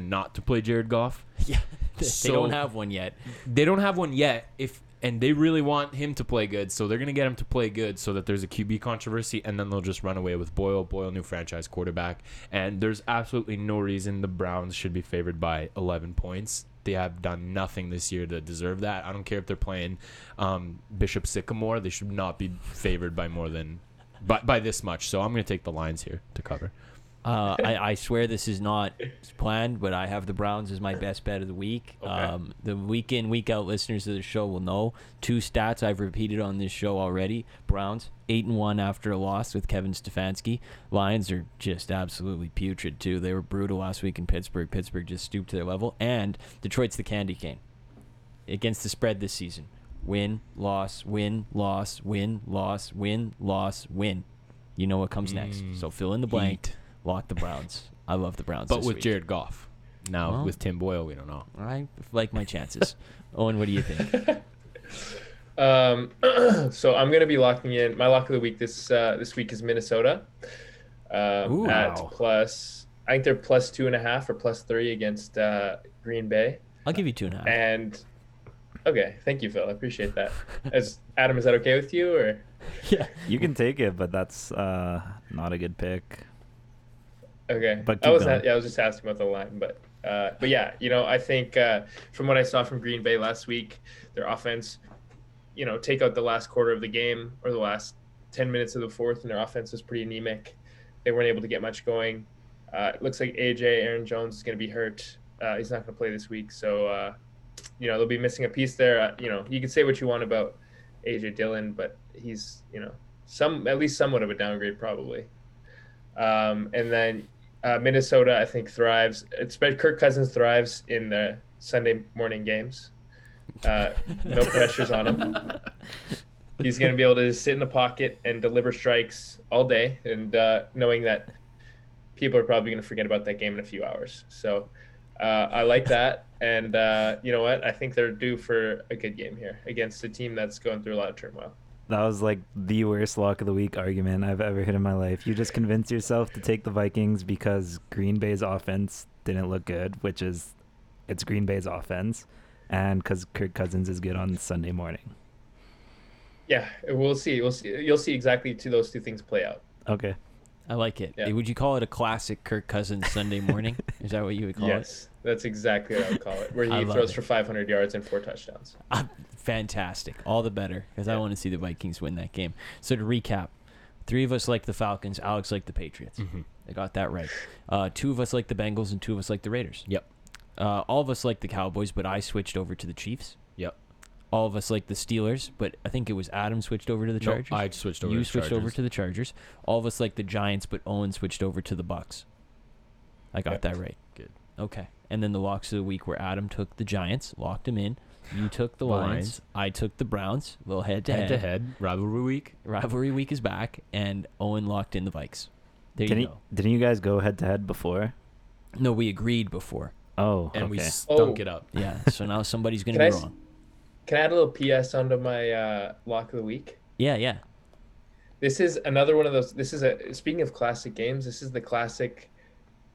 not to play Jared Goff. Yeah, they don't have one yet. And they really want him to play good, so they're gonna get him to play good so that there's a QB controversy, and then they'll just run away with Boyle, new franchise quarterback, and there's absolutely no reason the Browns should be favored by 11 points. They have done nothing this year to deserve that. I don't care if they're playing Bishop Sycamore; they should not be favored by more than by this much. So I'm gonna take the Lions here to cover. I swear this is not planned, but I have the Browns as my best bet of the week. Okay. The week in, week out listeners of the show will know two stats I've repeated on this show already. Browns 8-1 after a loss with Kevin Stefanski. Lions are just absolutely putrid too. They were brutal last week in Pittsburgh. Pittsburgh just stooped to their level, and Detroit's the candy cane against the spread this season. Win, loss, win, loss, win, loss, win, loss, win. You know what comes next. So fill in the blank. Heat. Lock the Browns. I love the Browns. But this with week. Jared Goff. Now well, with Tim Boyle, we don't know. I like my chances. Owen, what do you think? So I'm going to be locking in. My lock of the week this week is Minnesota. Ooh, at wow. plus, I think they're plus 2.5 or plus 3 against Green Bay. I'll give you 2.5. And okay, thank you, Phil. I appreciate that. As Adam, is that okay with you? Or yeah, you can take it, but that's not a good pick. Okay, but I was just asking about the line, but yeah, you know, I think from what I saw from Green Bay last week, their offense, you know, take out the last quarter of the game or the last 10 minutes of the fourth, and their offense was pretty anemic. They weren't able to get much going. It looks like Aaron Jones is going to be hurt. He's not going to play this week, so you know, they'll be missing a piece there. You know, you can say what you want about AJ Dillon, but he's, you know, at least somewhat of a downgrade probably. And then. Minnesota, I think, thrives. Kirk Cousins thrives in the Sunday morning games. No pressures on him. He's going to be able to just sit in the pocket and deliver strikes all day, and knowing that people are probably going to forget about that game in a few hours. So I like that. And you know what? I think they're due for a good game here against a team that's going through a lot of turmoil. That was like the worst lock of the week argument I've ever heard in my life. You just convinced yourself to take the Vikings because Green Bay's offense didn't look good, which is it's Green Bay's offense, and because Kirk Cousins is good on Sunday morning. Yeah, we'll see. You'll see exactly to those two things play out. Okay. I like it. Yeah. Would you call it a classic Kirk Cousins Sunday morning? Is that what you would call it? Yes, that's exactly what I would call it, where he throws for 500 yards and 4 touchdowns. Fantastic. All the better, because I want to see the Vikings win that game. So to recap, 3 of us like the Falcons, Alex like the Patriots. Mm-hmm. I got that right. 2 of us like the Bengals, and 2 of us like the Raiders. Yep. All of us like the Cowboys, but I switched over to the Chiefs. Yep. All of us like the Steelers, but I think it was Adam switched over to the Chargers. No, I switched over to the Chargers. You switched over to the Chargers. All of us like the Giants, but Owen switched over to the Bucks. I got that right. Good. Okay. And then the locks of the week where Adam took the Giants, locked him in. You took the Lions. I took the Browns. Little head-to-head. Head-to-head. Rivalry week. Rivalry week is back, and Owen locked in the Vikes. There you go. Didn't you guys go head-to-head before? No, we agreed before. Oh, and we stunk it up. Yeah, so now somebody's going to be wrong. Can I add a little PS onto my lock of the week? Yeah. This is another one of those. This is speaking of classic games, this is the classic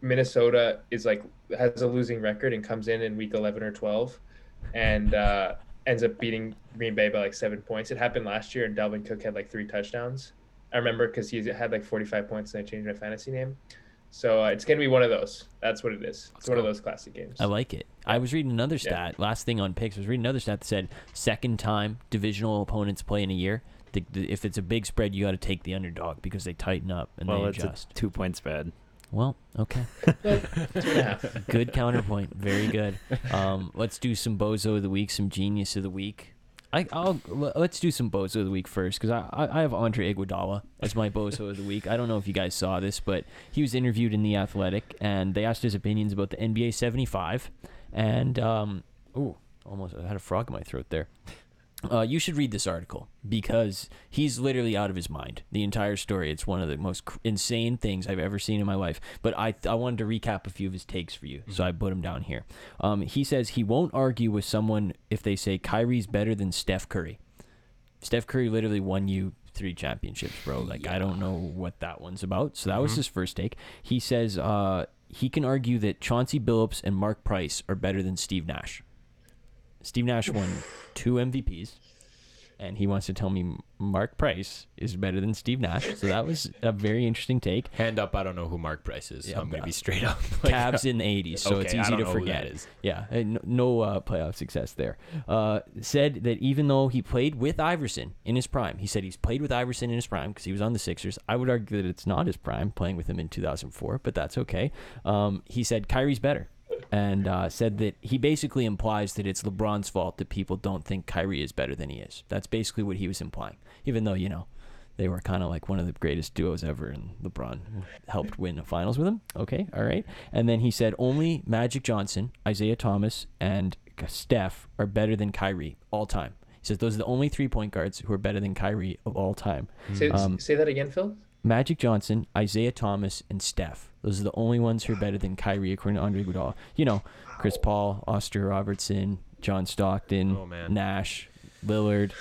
Minnesota has a losing record and comes in week 11 or 12 and ends up beating Green Bay by 7 points. It happened last year, and Dalvin Cook had 3 touchdowns. I remember because he had 45 points, and I changed my fantasy name. So it's going to be one of those. That's what it is. It's one of those classic games. I like it. I was reading another stat. Yeah. Last thing on picks, I was reading another stat that said second time divisional opponents play in a year. If it's a big spread, you got to take the underdog because they tighten up and they adjust. Well, it's a 2-point spread. Well, okay. 2.5. Good counterpoint. Very good. Let's do some bozo of the week, some genius of the week. Let's do some bozo of the week first, because I have Andre Iguodala as my bozo of the week. I don't know if you guys saw this, but he was interviewed in The Athletic, and they asked his opinions about the NBA 75. And almost I had a frog in my throat there. You should read this article because he's literally out of his mind. The entire story. It's one of the most insane things I've ever seen in my life. But I wanted to recap a few of his takes for you, so I put him down here. He says he won't argue with someone if they say Kyrie's better than Steph Curry. Steph Curry literally won you 3 championships, bro. I don't know what that one's about. So that was his first take. He says he can argue that Chauncey Billups and Mark Price are better than Steve Nash. Steve Nash won 2 MVPs, and he wants to tell me Mark Price is better than Steve Nash. So that was a very interesting take. Hand up, I don't know who Mark Price is. So yeah, I'm going to be straight up. Like, Cavs in the 80s, so okay, it's easy to forget. Is. Yeah, no playoff success there. Said that even though he played with Iverson in his prime, he said he's played with Iverson in his prime because he was on the Sixers. I would argue that it's not his prime playing with him in 2004, but that's okay. He said Kyrie's better. And said that he basically implies that it's LeBron's fault that people don't think Kyrie is better than he is. That's basically what he was implying, even though, you know, they were kind of like one of the greatest duos ever, and LeBron helped win the finals with him. Okay, all right. And then he said only Magic Johnson, Isaiah Thomas, and Steph are better than Kyrie all time. He says those are the only 3-point guards who are better than Kyrie of all time. Say that again, Phil. Magic Johnson, Isaiah Thomas, and Steph. Those are the only ones who are better than Kyrie, according to Andre Iguodala. You know, Chris Paul, Oscar Robertson, John Stockton, Nash, Lillard,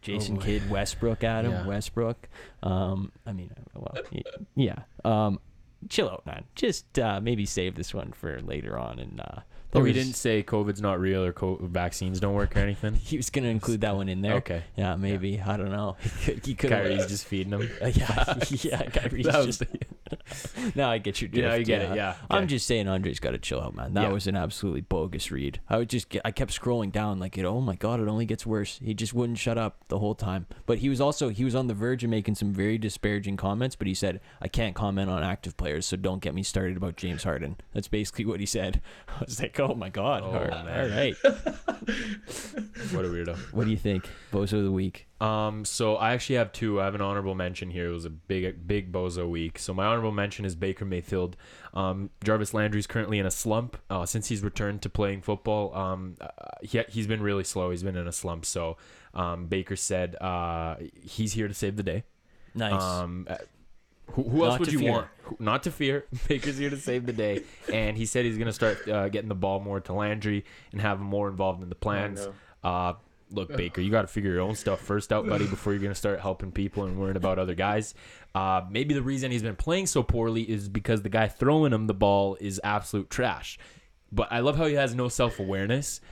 Jason Kidd, Westbrook, Westbrook. Chill out, man. Just maybe save this one for later on. And he didn't say COVID's not real or vaccines don't work or anything. He was going to include that one in there. Okay. Yeah, maybe. Yeah. I don't know. He could. Kyrie's just feeding him. Kyrie's just. Now I get your drift. Yeah, you get it. Yeah. Okay. I'm just saying Andre's got to chill out, man. That was an absolutely bogus read. I kept scrolling down like, oh my God, it only gets worse. He just wouldn't shut up the whole time. But he was on the verge of making some very disparaging comments, but he said, I can't comment on active players, so don't get me started about James Harden. That's basically what he said. I was like, oh my God. All right. What a weirdo. What do you think? Bozo of the week. So I actually have two. I have an honorable mention here. It was a big bozo week. So my honorable mention is Baker Mayfield. Jarvis Landry's currently in a slump since he's returned to playing football. He's been really slow. He's been in a slump. So Baker said he's here to save the day. Nice. Who else would you want? Not to fear. Baker's here to save the day. And he said he's going to start getting the ball more to Landry and have him more involved in the plans. Look, Baker, you got to figure your own stuff first out, buddy, before you're going to start helping people and worrying about other guys. Maybe the reason he's been playing so poorly is because the guy throwing him the ball is absolute trash. But I love how he has no self-awareness.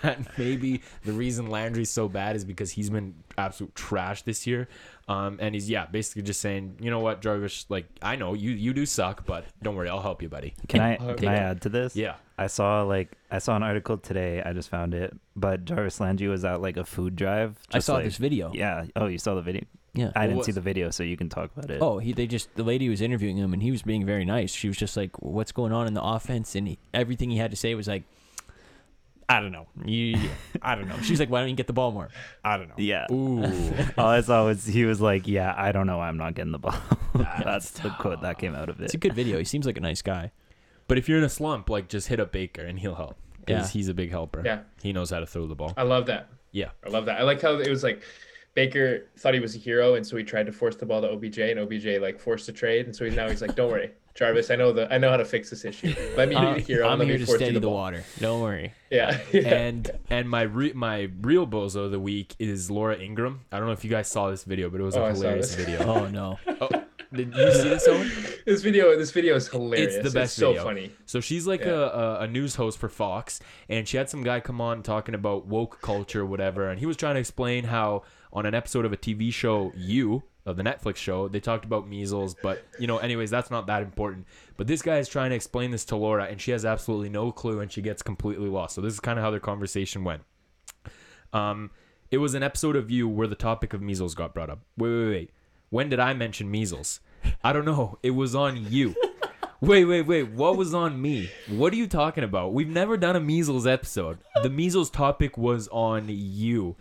That maybe the reason Landry's so bad is because he's been absolute trash this year. And he's basically just saying, you know what, Jarvis, like, I know you do suck, but don't worry, I'll help you, buddy. Can I add to this? Yeah. I saw an article today. I just found it, but Jarvis Landry was at like a food drive. I saw this video. Yeah. Oh, you saw the video? Yeah. I didn't see the video, so you can talk about it. Oh, the lady was interviewing him, and he was being very nice. She was just like, what's going on in the offense? And everything he had to say was like, I don't know. I don't know. She's like, why don't you get the ball more? I don't know. Yeah. Ooh. All I saw was he was like, yeah, I don't know. I'm not getting the ball. That's the quote that came out of it. It's a good video. He seems like a nice guy. But if you're in a slump, like, just hit up Baker and he'll help. Because he's a big helper. Yeah. He knows how to throw the ball. I love that. Yeah. I love that. I like how it was like Baker thought he was a hero, and so he tried to force the ball to OBJ, and OBJ like forced a trade. And so he's like, don't worry, Jarvis, I know how to fix this issue. Let me be a hero. I'm here to steady the water. Don't worry. Yeah. And my real bozo of the week is Laura Ingram. I don't know if you guys saw this video, but it was a hilarious video. Oh no. Did you see this one? This video is hilarious. It's the best video. It's so funny. So she's like a news host for Fox, and she had some guy come on talking about woke culture or whatever, and he was trying to explain how on an episode of a TV show, of the Netflix show, they talked about measles, but, you know, anyways, that's not that important. But this guy is trying to explain this to Laura, and she has absolutely no clue, and she gets completely lost. So this is kind of how their conversation went. It was an episode of You where the topic of measles got brought up. Wait. When did I mention measles? I don't know. It was on You. Wait. What was on me? What are you talking about? We've never done a measles episode. The measles topic was on You.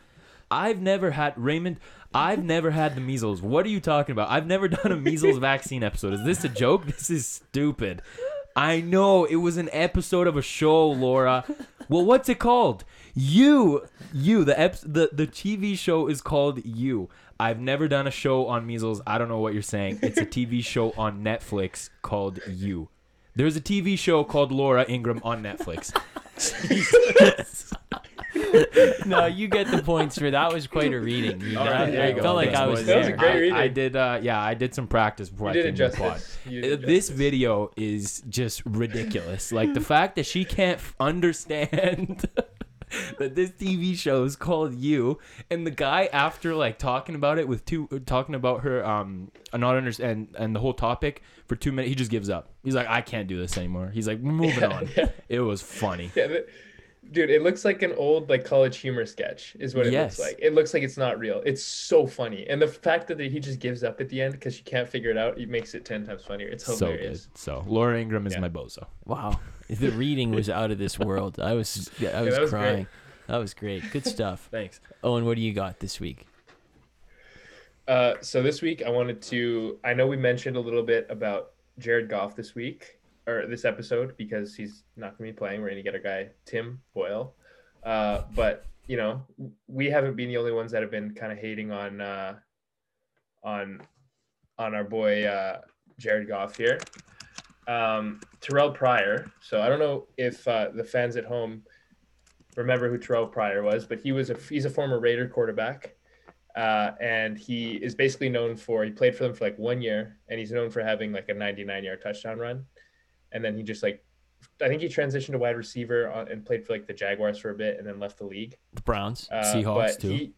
I've never had the measles. What are you talking about? I've never done a measles vaccine episode. Is this a joke? This is stupid. I know. It was an episode of a show, Laura. Well, what's it called? You. The TV show is called You. I've never done a show on measles. I don't know what you're saying. It's a TV show on Netflix called You. There's a TV show called Laura Ingram on Netflix. Jesus. No, you get the points for that. Was quite a reading. I felt like I was there. That was a great reading. I did some practice before I came to the pod. This video is just ridiculous. Like the fact that she can't understand that this TV show is called You, and the guy, after like talking about it with talking about her not understand and the whole topic for 2 minutes, he just gives up. He's like, I can't do this anymore. He's like, moving on. Yeah. It was funny. Yeah, but, dude, it looks like an old like college humor sketch is what it looks like. It looks like it's not real. It's so funny, and the fact that he just gives up at the end because she can't figure it out, it makes it 10 times funnier. It's hilarious. So Laura Ingram is my bozo. Wow. The reading was out of this world. I was crying. Great. That was great. Good stuff. Thanks. Owen, what do you got this week? So this week I know we mentioned a little bit about Jared Goff this week or this episode because he's not going to be playing. We're going to get our guy, Tim Boyle. But, you know, we haven't been the only ones that have been kind of hating on our boy Jared Goff here. Terrell Pryor. So I don't know if the fans at home remember who Terrell Pryor was, but he's a former Raider quarterback, and he is basically known for, he played for them for like 1 year, and he's known for having like a 99-yard touchdown run, and then he just like, I think he transitioned to wide receiver and played for like the Jaguars for a bit, and then left the league. The Browns, Seahawks too.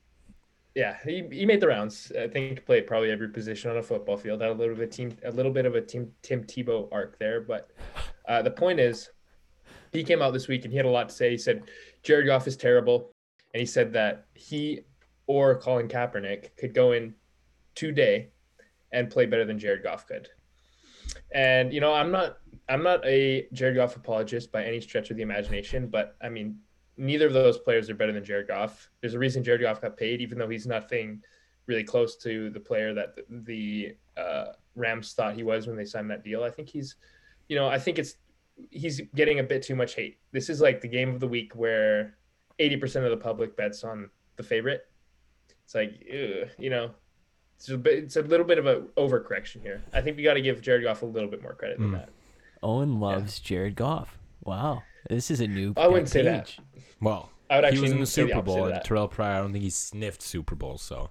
He made the rounds. I think he played probably every position on a football field. Had a little bit of a Tim Tebow arc there, but the point is, he came out this week and he had a lot to say. He said Jared Goff is terrible, and he said that he or Colin Kaepernick could go in today and play better than Jared Goff could. And you know, I'm not a Jared Goff apologist by any stretch of the imagination, but I mean, neither of those players are better than Jared Goff. There's a reason Jared Goff got paid, even though he's nothing really close to the player that the Rams thought he was when they signed that deal. I think he's getting a bit too much hate. This is like the game of the week where 80% of the public bets on the favorite. It's like, you know, it's a little bit of an overcorrection here. I think we got to give Jared Goff a little bit more credit than that. Owen loves Jared Goff. Wow. This is a new page. I wouldn't say that. Well, he was in the Super Bowl. Terrell Pryor, I don't think he sniffed Super Bowl, so.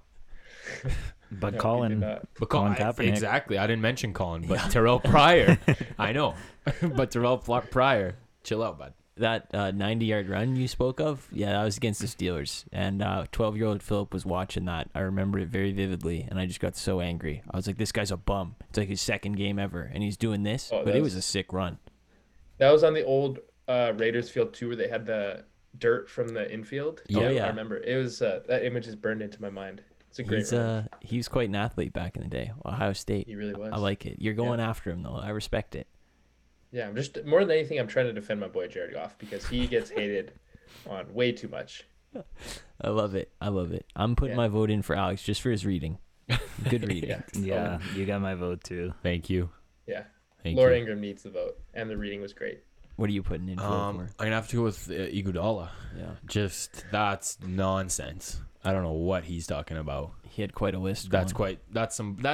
But no, Colin Kaepernick. Exactly. I didn't mention Colin, but Terrell Pryor. I know. But Terrell Pryor, chill out, bud. That 90-yard run you spoke of, yeah, that was against the Steelers. And 12-year-old Philip was watching that. I remember it very vividly, and I just got so angry. I was like, this guy's a bum. It's like his second game ever, and he's doing this. But it was a sick run. That was on the old Raiders field too, where they had the dirt from the infield. I remember it was that image is burned into my mind. It's a great. He was quite an athlete back in the day. Ohio State. He really was. I like it. You're going after him though. I respect it. Yeah, I'm just more than anything, I'm trying to defend my boy Jared Goff because he gets hated on way too much. I love it. I'm putting my vote in for Alex just for his reading. Good reading. Yeah, you got my vote too. Thank you. Yeah. Laura Ingram needs the vote, and the reading was great. What are you putting in for? I'm going to have to go with Iguodala. Yeah. Just, that's nonsense. I don't know what he's talking about. He had quite a list. That's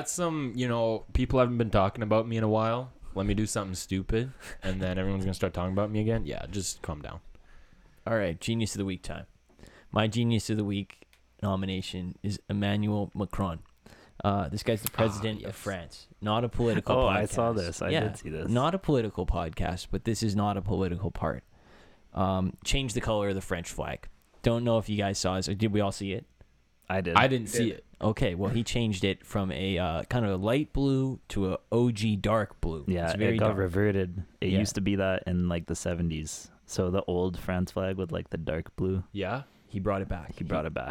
some, you know, people haven't been talking about me in a while. Let me do something stupid, and then everyone's going to start talking about me again. Yeah, just calm down. All right, Genius of the Week time. My Genius of the Week nomination is Emmanuel Macron. This guy's the president of France. Not a political podcast. I saw this. I did see this. Not a political podcast, but this is not a political part. Change the color of the French flag. Don't know if you guys saw this. Did we all see it? I did. I didn't see it. Okay, well, he changed it from a kind of a light blue to a OG dark blue. Yeah, it got reverted. It used to be that in like the 70s. So the old France flag with like the dark blue. Yeah. He brought it back.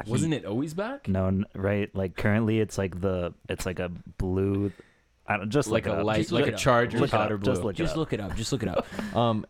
Wasn't it always back? No, right. Like currently, it's like a blue. I don't just like a light, like a Charger powder blue. Just look it up.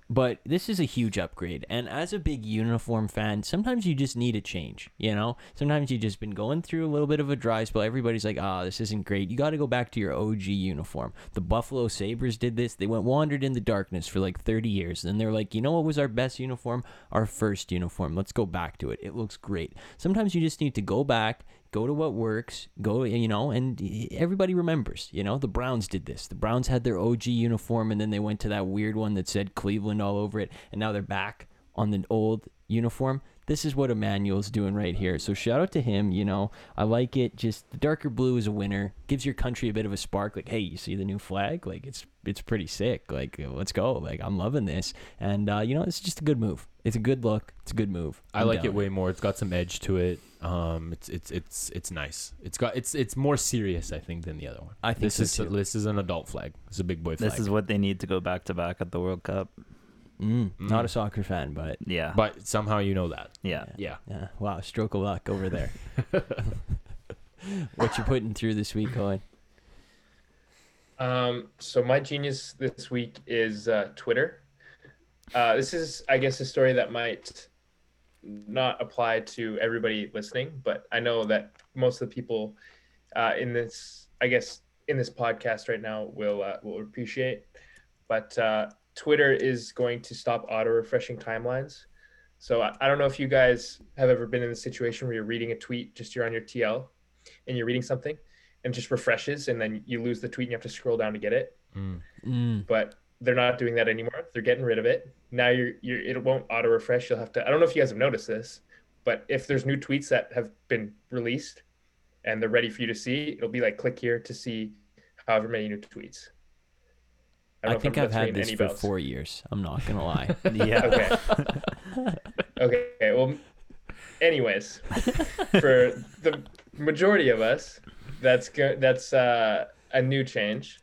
But this is a huge upgrade. And as a big uniform fan, sometimes you just need a change. You know, sometimes you just been going through a little bit of a dry spell. Everybody's like, this isn't great. You got to go back to your OG uniform. The Buffalo Sabres did this. They wandered in the darkness for like 30 years. Then they're like, you know what was our best uniform? Our first uniform. Let's go back to it. It looks great. Sometimes you just need to go back. Go to what works, you know, and everybody remembers, you know, the Browns did this. The Browns had their OG uniform, and then they went to that weird one that said Cleveland all over it, and now they're back on the old uniform. This is what Emmanuel's doing right here. So shout out to him. You know, I like it. Just the darker blue is a winner. Gives your country a bit of a spark. Like, hey, you see the new flag? Like, it's pretty sick. Like, let's go. Like, I'm loving this. And, you know, it's just a good move. It's a good look. It's a good move. I like it way more. It's got some edge to it. It's nice. It's more serious, I think, than the other one. I think this is an adult flag. It's a big boy flag. This is what they need to go back to back at the World Cup. Not a soccer fan, but yeah. But somehow you know that. Yeah. Wow, stroke of luck over there. What you putting through this week, Cohen? So my genius this week is Twitter. This is, I guess, a story that might not apply to everybody listening, but I know that most of the people in this podcast right now will appreciate. But Twitter is going to stop auto-refreshing timelines. So I don't know if you guys have ever been in the situation where you're reading a tweet, just you're on your TL and you're reading something and it just refreshes and then you lose the tweet and you have to scroll down to get it. But they're not doing that anymore. They're getting rid of it. Now it won't auto refresh. You'll have to, I don't know if you guys have noticed this, but if there's new tweets that have been released and they're ready for you to see, it'll be like click here to see however many new tweets. I think I've had this for 4 years. I'm not going to lie. Yeah. Okay. Well, anyways, for the majority of us, that's good. That's, a new change.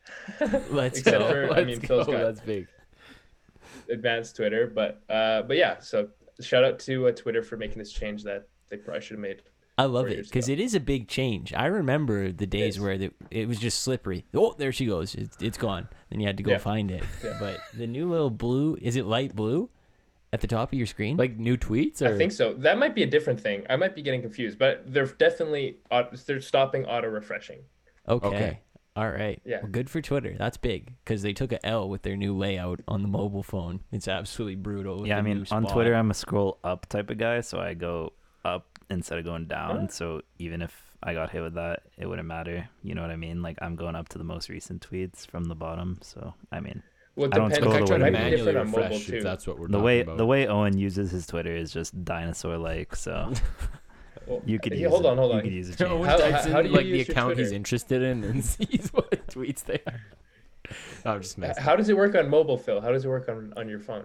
Let's Except go. For, Let's I mean, go. Phil's got That's big. Advanced Twitter, but yeah. So shout out to Twitter for making this change that they probably should have made. I love it because it is a big change. I remember the days where it was just slippery. Oh, there she goes. It's gone. Then you had to go find it. Yeah. But the new little blue, is it light blue at the top of your screen? Like new tweets? Or? I think so. That might be a different thing. I might be getting confused, but they're stopping auto refreshing. Okay. All right. Yeah. Well, good for Twitter. That's big because they took an L with their new layout on the mobile phone. It's absolutely brutal. Yeah, I mean, on Twitter, I'm a scroll up type of guy, so I go up instead of going down. Huh? So even if I got hit with that, it wouldn't matter. You know what I mean? Like, I'm going up to the most recent tweets from the bottom. So, I mean, I don't scroll the way to manually refresh. That's what we're talking about. The way Owen uses his Twitter is just dinosaur-like, so... Well, you could hold on. You could use it. How do you like use the account he's interested in and sees what it tweets there? I'm just messing. How does it work on mobile, Phil? How does it work on your phone?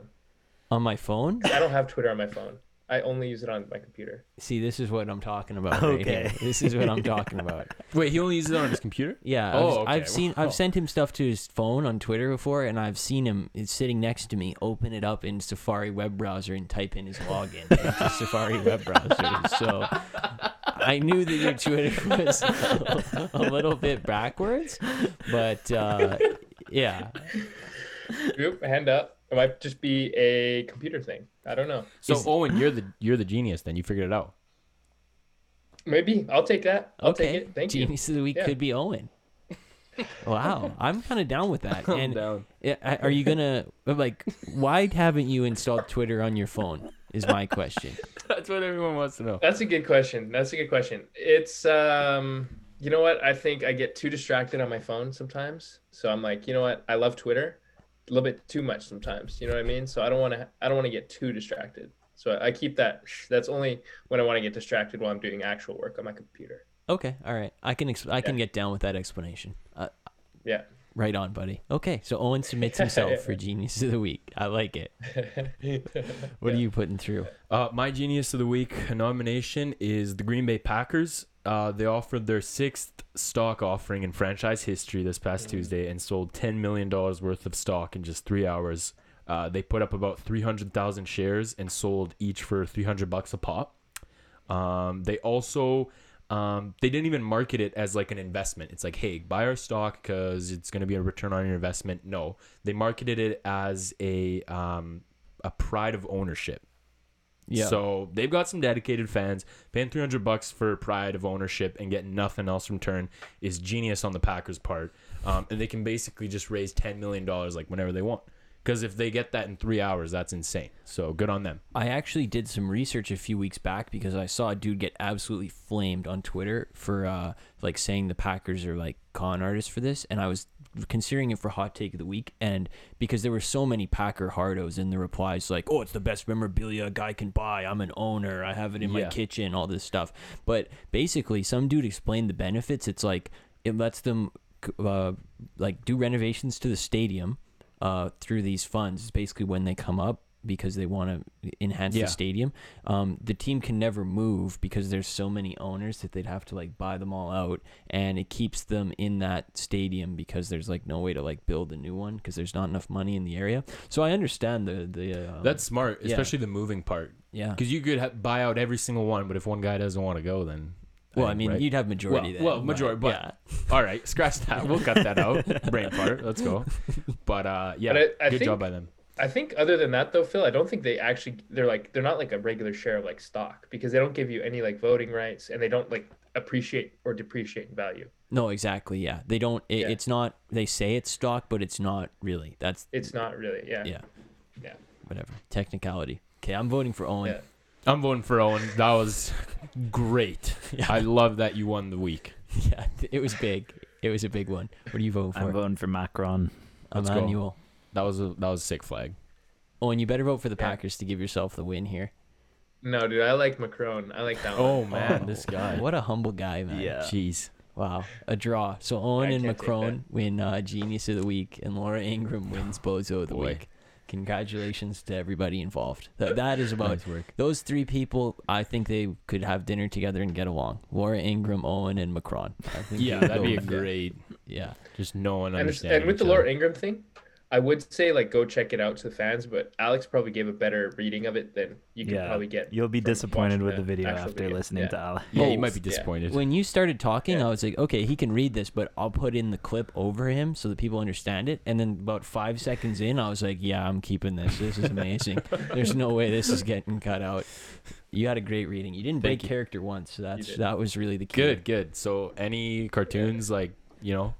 On my phone? I don't have Twitter on my phone. I only use it on my computer. See, this is what I'm talking about. Okay, right here. This is what I'm talking about. Wait, he only uses it on his computer? Yeah. I've sent him stuff to his phone on Twitter before, and I've seen him sitting next to me open it up in Safari web browser and type in his login into Safari web browser. So I knew that your Twitter was a little bit backwards, but yeah. Oop, hand up. It might just be a computer thing. I don't know. So Owen, you're the genius. Then you figured it out. Maybe I'll take that. I'll take it. Thank you. Genius of the week could be Owen. Wow, I'm kind of down with that. I'm down. Are you gonna Why haven't you installed Twitter on your phone? Is my question. That's what everyone wants to know. That's a good question. It's you know what? I think I get too distracted on my phone sometimes. So I'm like, you know what? I love Twitter. A little bit too much sometimes, you know what I mean? So I don't want to get too distracted. So I keep that. That's only when I want to get distracted while I'm doing actual work on my computer. Okay, all right. I can get down with that explanation. Yeah. Right on, buddy. Okay, so Owen submits himself for Genius of the Week. I like it. What are you putting through? My Genius of the Week nomination is the Green Bay Packers. They offered their sixth stock offering in franchise history this past Tuesday and sold $10 million worth of stock in just 3 hours. They put up about 300,000 shares and sold each for $300 a pop. They also... they didn't even market it as like an investment. It's like, hey, buy our stock because it's going to be a return on your investment. No, they marketed it as a pride of ownership. Yeah. So they've got some dedicated fans. Paying $300 for pride of ownership and getting nothing else in return is genius on the Packers' part. And they can basically just raise $10 million like whenever they want. Because if they get that in 3 hours, that's insane. So good on them. I actually did some research a few weeks back because I saw a dude get absolutely flamed on Twitter for saying the Packers are like con artists for this. And I was considering it for hot take of the week, and because there were so many Packer hardos in the replies, like, oh, it's the best memorabilia a guy can buy, I'm an owner, I have it in my kitchen, all this stuff. But basically, some dude explained the benefits. It's like, it lets them like do renovations to the stadium through these funds. It's basically when they come up, because they want to enhance the stadium. The team can never move because there's so many owners that they'd have to like buy them all out, and it keeps them in that stadium because there's like no way to like build a new one because there's not enough money in the area. So I understand the that's smart, especially the moving part. Yeah, because you could buy out every single one, but if one guy doesn't want to go, then you'd have majority there. Well, majority, but all right, scratch that. We'll cut that out. Brain fart. Let's go. But good job by them. I think other than that though, Phil, I don't think they're not like a regular share of like stock, because they don't give you any like voting rights, and they don't like appreciate or depreciate in value. No, exactly. Yeah. They don't, it's not, they say it's stock, but it's not really. It's not really. Yeah. Yeah. Yeah. Whatever. Technicality. Okay. I'm voting for Owen. Yeah. I'm voting for Owen. That was great. Yeah. I love that you won the week. Yeah. It was big. It was a big one. What are you voting for? I'm voting for Macron. Emmanuel. That was a sick flag. Oh, and you better vote for the Packers to give yourself the win here. No, dude, I like Macron. I like that one. Oh, man, this guy. What a humble guy, man. Yeah. Jeez. Wow. A draw. So Owen and Macron win Genius of the Week, and Laura Ingram wins Bozo of the Week. Congratulations to everybody involved. That is about nice work. Those three people, I think they could have dinner together and get along. Laura Ingram, Owen, and Macron. I think that'd be a great. Yeah. Just no one understands. And with the Laura Ingram thing, I would say like go check it out to the fans, but Alex probably gave a better reading of it than you can probably get. You'll be disappointed with the video after listening to Alex. Yeah, you might be disappointed. When you started talking, I was like, okay, he can read this, but I'll put in the clip over him so that people understand it. And then about 5 seconds in, I was like, yeah, I'm keeping this. This is amazing. There's no way this is getting cut out. You had a great reading. You didn't break character once, so that was really the key. Good. So any cartoons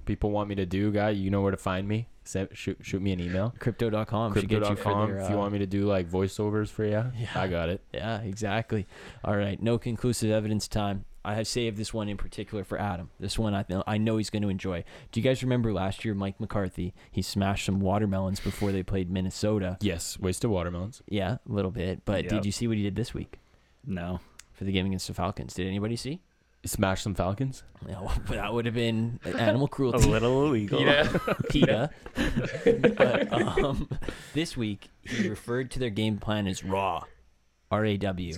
people want me to do, guy, you know where to find me. Shoot me an email. Crypto.com. Crypto.com. If you want me to do like voiceovers for you, I got it. Yeah, exactly. All right. No conclusive evidence time. I have saved this one in particular for Adam. This one I know he's going to enjoy. Do you guys remember last year, Mike McCarthy, he smashed some watermelons before they played Minnesota? Yes. Wasted watermelons. Yeah, a little bit. But did you see what he did this week? No. For the game against the Falcons. Did anybody see? Smash some Falcons? No, but that would have been animal cruelty. A little illegal. PETA. But this week, he referred to their game plan as RAW. R-A-W.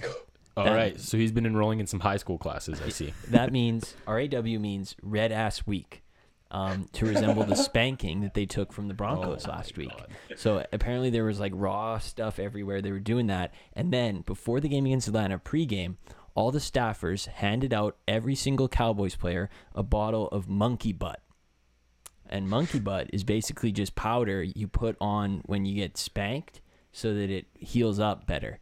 All right, so he's been enrolling in some high school classes, I see. That means, R-A-W means Red Ass Week, to resemble the spanking that they took from the Broncos last week. So apparently there was like raw stuff everywhere. They were doing that. And then before the game against Atlanta, pregame, all the staffers handed out every single Cowboys player a bottle of monkey butt. And monkey butt is basically just powder you put on when you get spanked so that it heals up better.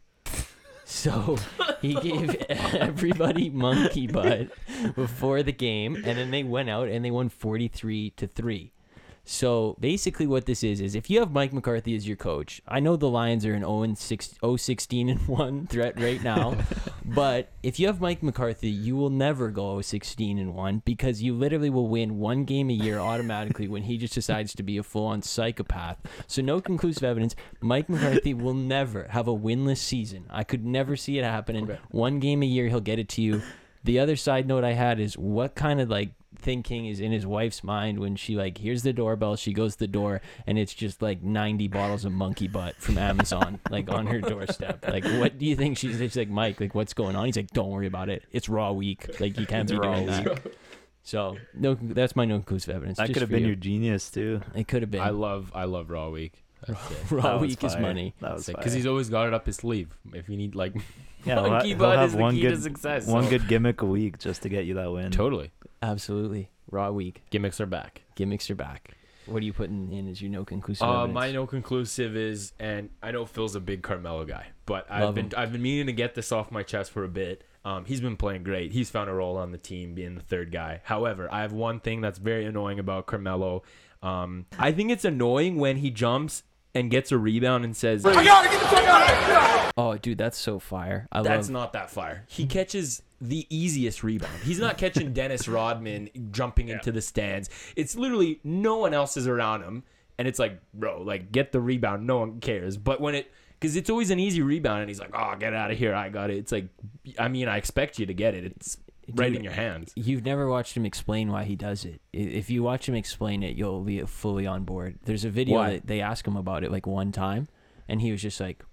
So he gave everybody monkey butt before the game, and then they went out and they won 43-3. So basically what this is if you have Mike McCarthy as your coach, I know the Lions are an 0-16-1 threat right now, but if you have Mike McCarthy, you will never go 0-16-1 because you literally will win one game a year automatically when he just decides to be a full-on psychopath. So no conclusive evidence. Mike McCarthy will never have a winless season. I could never see it happening. Okay. One game a year, he'll get it to you. The other side note I had is what kind of like thinking is in his wife's mind when she like hears the doorbell, she goes to the door, and it's just like 90 bottles of monkey butt from Amazon like on her doorstep. Like, what do you think? She's like, Mike, like, what's going on? He's like, don't worry about it, it's raw week, like you can't be doing that. So no, that's my no conclusive evidence. That could have been your genius too. It could have been. I love raw week. Raw week is money because he's always got it up his sleeve. If you need like monkey butt is the key to success. One good gimmick a week just to get you that win. Totally. Absolutely. Raw week. Gimmicks are back. Gimmicks are back. What are you putting in as your no conclusive evidence? My no conclusive is, and I know Phil's a big Carmelo guy, but I've been meaning to get this off my chest for a bit. He's been playing great. He's found a role on the team being the third guy. However, I have one thing that's very annoying about Carmelo. I think it's annoying when he jumps and gets a rebound and says, I gotta get the fuck out of here. Oh, dude, that's so fire. Not that fire. He catches the easiest rebound. He's not catching Dennis Rodman jumping into the stands. It's literally no one else is around him. And it's like, bro, like, get the rebound. No one cares. But when it, because it's always an easy rebound, and he's like, oh, get out of here. I got it. It's like, I mean, I expect you to get it. It's right in your hands. You've never watched him explain why he does it. If you watch him explain it, you'll be fully on board. There's a video that they ask him about it like one time, and he was just like,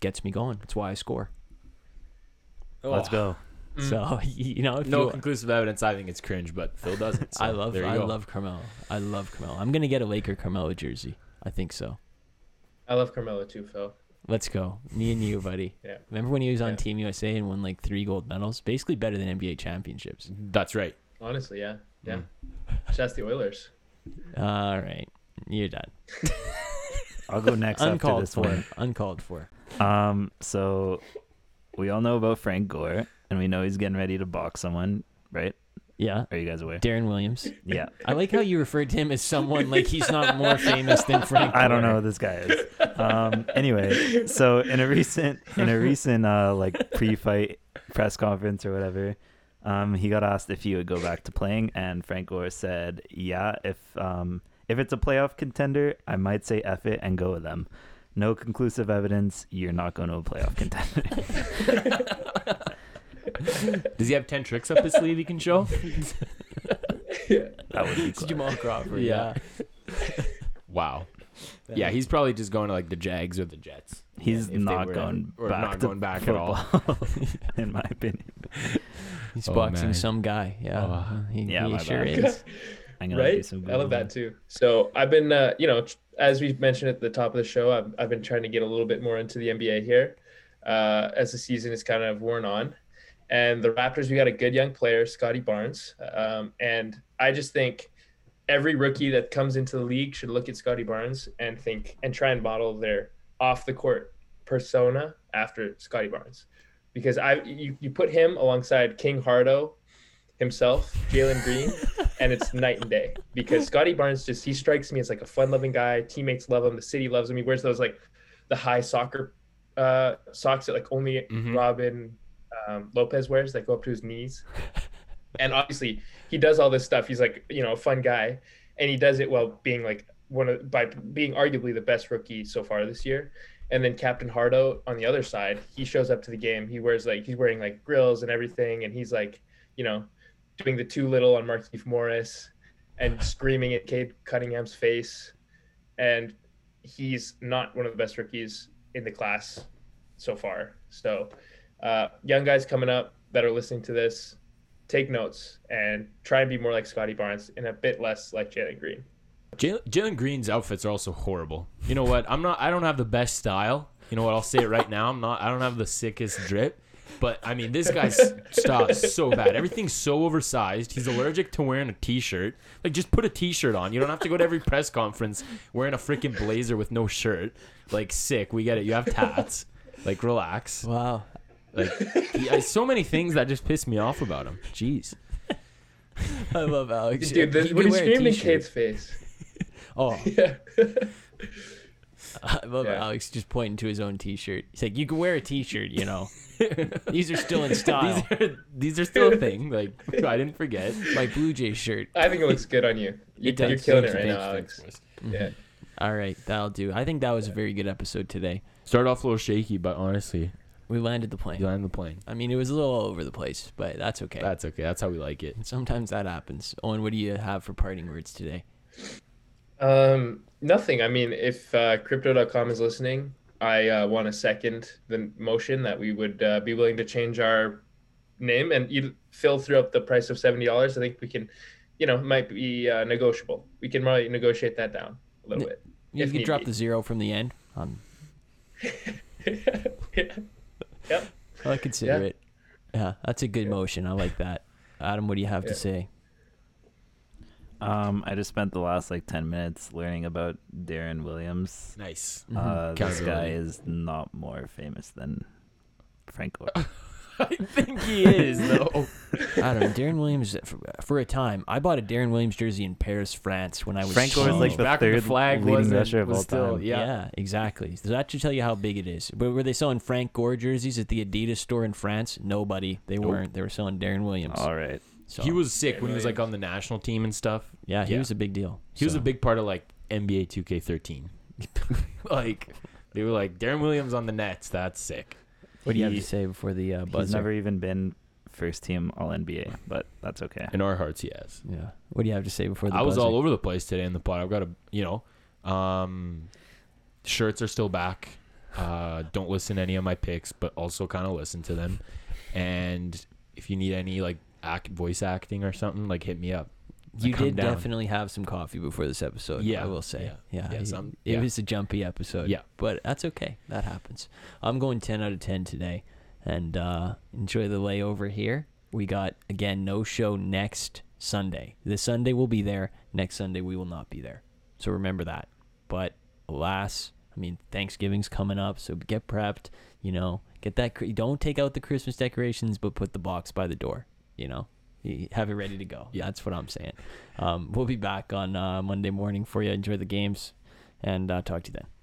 gets me going. That's why I score. Oh. Let's go. So, you know, conclusive evidence. I think it's cringe, but Phil doesn't. So I love Carmelo. I love Carmelo. I'm going to get a Laker Carmelo jersey. I think so. I love Carmelo too, Phil. Let's go. Me and you, buddy. Yeah. Remember when he was on Team USA and won like 3 gold medals? Basically better than NBA championships. That's right. Honestly, yeah. Yeah. Just the Oilers. All right. You're done. I'll go next after this one. Uncalled for. So we all know about Frank Gore. And we know he's getting ready to box someone, right? Yeah. Are you guys aware? Darren Williams. Yeah. I like how you referred to him as someone like he's not more famous than Frank Gore. I don't know who this guy is. Anyway, so in a recent like pre-fight press conference or whatever, he got asked if he would go back to playing, and Frank Gore said, "Yeah, if it's a playoff contender, I might say F it and go with them. No conclusive evidence. You're not going to a playoff contender." Does he have 10 tricks up his sleeve he can show? That would be cool. Jamal Crawford. Yeah. Wow. Yeah, he's probably just going to like the Jags or the Jets. He's not going back at all, in my opinion. He's boxing some guy. Yeah, he sure is. Right? I love that too. So I've been, as we mentioned at the top of the show, I've been trying to get a little bit more into the NBA here as the season is kind of worn on. And the Raptors, we got a good young player, Scotty Barnes. And I just think every rookie that comes into the league should look at Scotty Barnes and think and try and model their off-the-court persona after Scotty Barnes. Because you put him alongside King Hardo himself, Jalen Green, and it's night and day. Because Scotty Barnes he strikes me as like a fun-loving guy. Teammates love him. The city loves him. He wears those like the high soccer socks that like only Robin Lopez wears that go up to his knees, and obviously he does all this stuff. He's like, a fun guy, and he does it while being like by being arguably the best rookie so far this year. And then Captain Hardo on the other side, he shows up to the game. He's wearing like grills and everything, and he's like, doing the too little on Markieff Morris and screaming at Cade Cunningham's face, and he's not one of the best rookies in the class so far. So. Young guys coming up that are listening to this, take notes and try and be more like Scotty Barnes and a bit less like Jalen Green. Jalen Green's outfits are also horrible. You know what? I don't have the best style. You know what? I'll say it right now. I don't have the sickest drip, but I mean, this guy's style is so bad. Everything's so oversized. He's allergic to wearing a t-shirt. Like, just put a t-shirt on. You don't have to go to every press conference wearing a freaking blazer with no shirt. Like, sick. We get it. You have tats. Like, relax. Wow. Like, so many things that just piss me off about him. Jeez. I love Alex. Dude, when he's screaming in Kate's face. Oh. Yeah. I love Alex just pointing to his own t-shirt. He's like, you can wear a t-shirt, These are still in style. These are still a thing. Like, I didn't forget. My Blue Jays shirt. I think it looks good on you. You're killing it right now, Alex. Mm-hmm. Yeah. All right, that'll do. I think that was a very good episode today. Started off a little shaky, but honestly... We landed the plane. I mean, it was a little all over the place, but that's okay. That's how we like it. And sometimes that happens. Owen, what do you have for parting words today? Nothing. I mean, if Crypto.com is listening, I want to second the motion that we would be willing to change our name. And you, Phil, threw up the price of $70. I think we can, it might be negotiable. We can probably negotiate that down a little bit. You can drop the zero from the end. Yeah. Yep. I consider it. Yeah, that's a good motion. I like that. Adam, what do you have to say? I just spent the last 10 minutes learning about Darren Williams. Nice. This guy is not more famous than Frank Gore. I think he is, though. I don't know. Darren Williams, for a time, I bought a Darren Williams jersey in Paris, France when I was Franco was like the back third the flag leading rusher of all still, time. Yeah, exactly. Does that should tell you how big it is? But were they selling Frank Gore jerseys at the Adidas store in France? Nobody. They weren't. They were selling Darren Williams. All right. So, he was sick when he was like on the national team and stuff. Yeah, he was a big deal. He was a big part of like NBA 2K13. Like they were like Darren Williams on the Nets. That's sick. What do you have to say before the buzzer? He's never even been first team All NBA, but that's okay. In our hearts, he has. Yeah. What do you have to say before the buzzer? I was all over the place today in the pod. I've got shirts are still back. Don't listen to any of my picks, but also kind of listen to them. And if you need any like voice acting or something, like hit me up. You did definitely have some coffee before this episode, I will say. Yeah. It was a jumpy episode. Yeah. But that's okay. That happens. I'm going 10 out of 10 today. And enjoy the layover here. We got, again, no show next Sunday. This Sunday we'll be there. Next Sunday we will not be there. So remember that. But alas, Thanksgiving's coming up, so get prepped. Get that. Don't take out the Christmas decorations, but put the box by the door, Have it ready to go. Yeah. That's what I'm saying. We'll be back on Monday morning for you. Enjoy the games and talk to you then.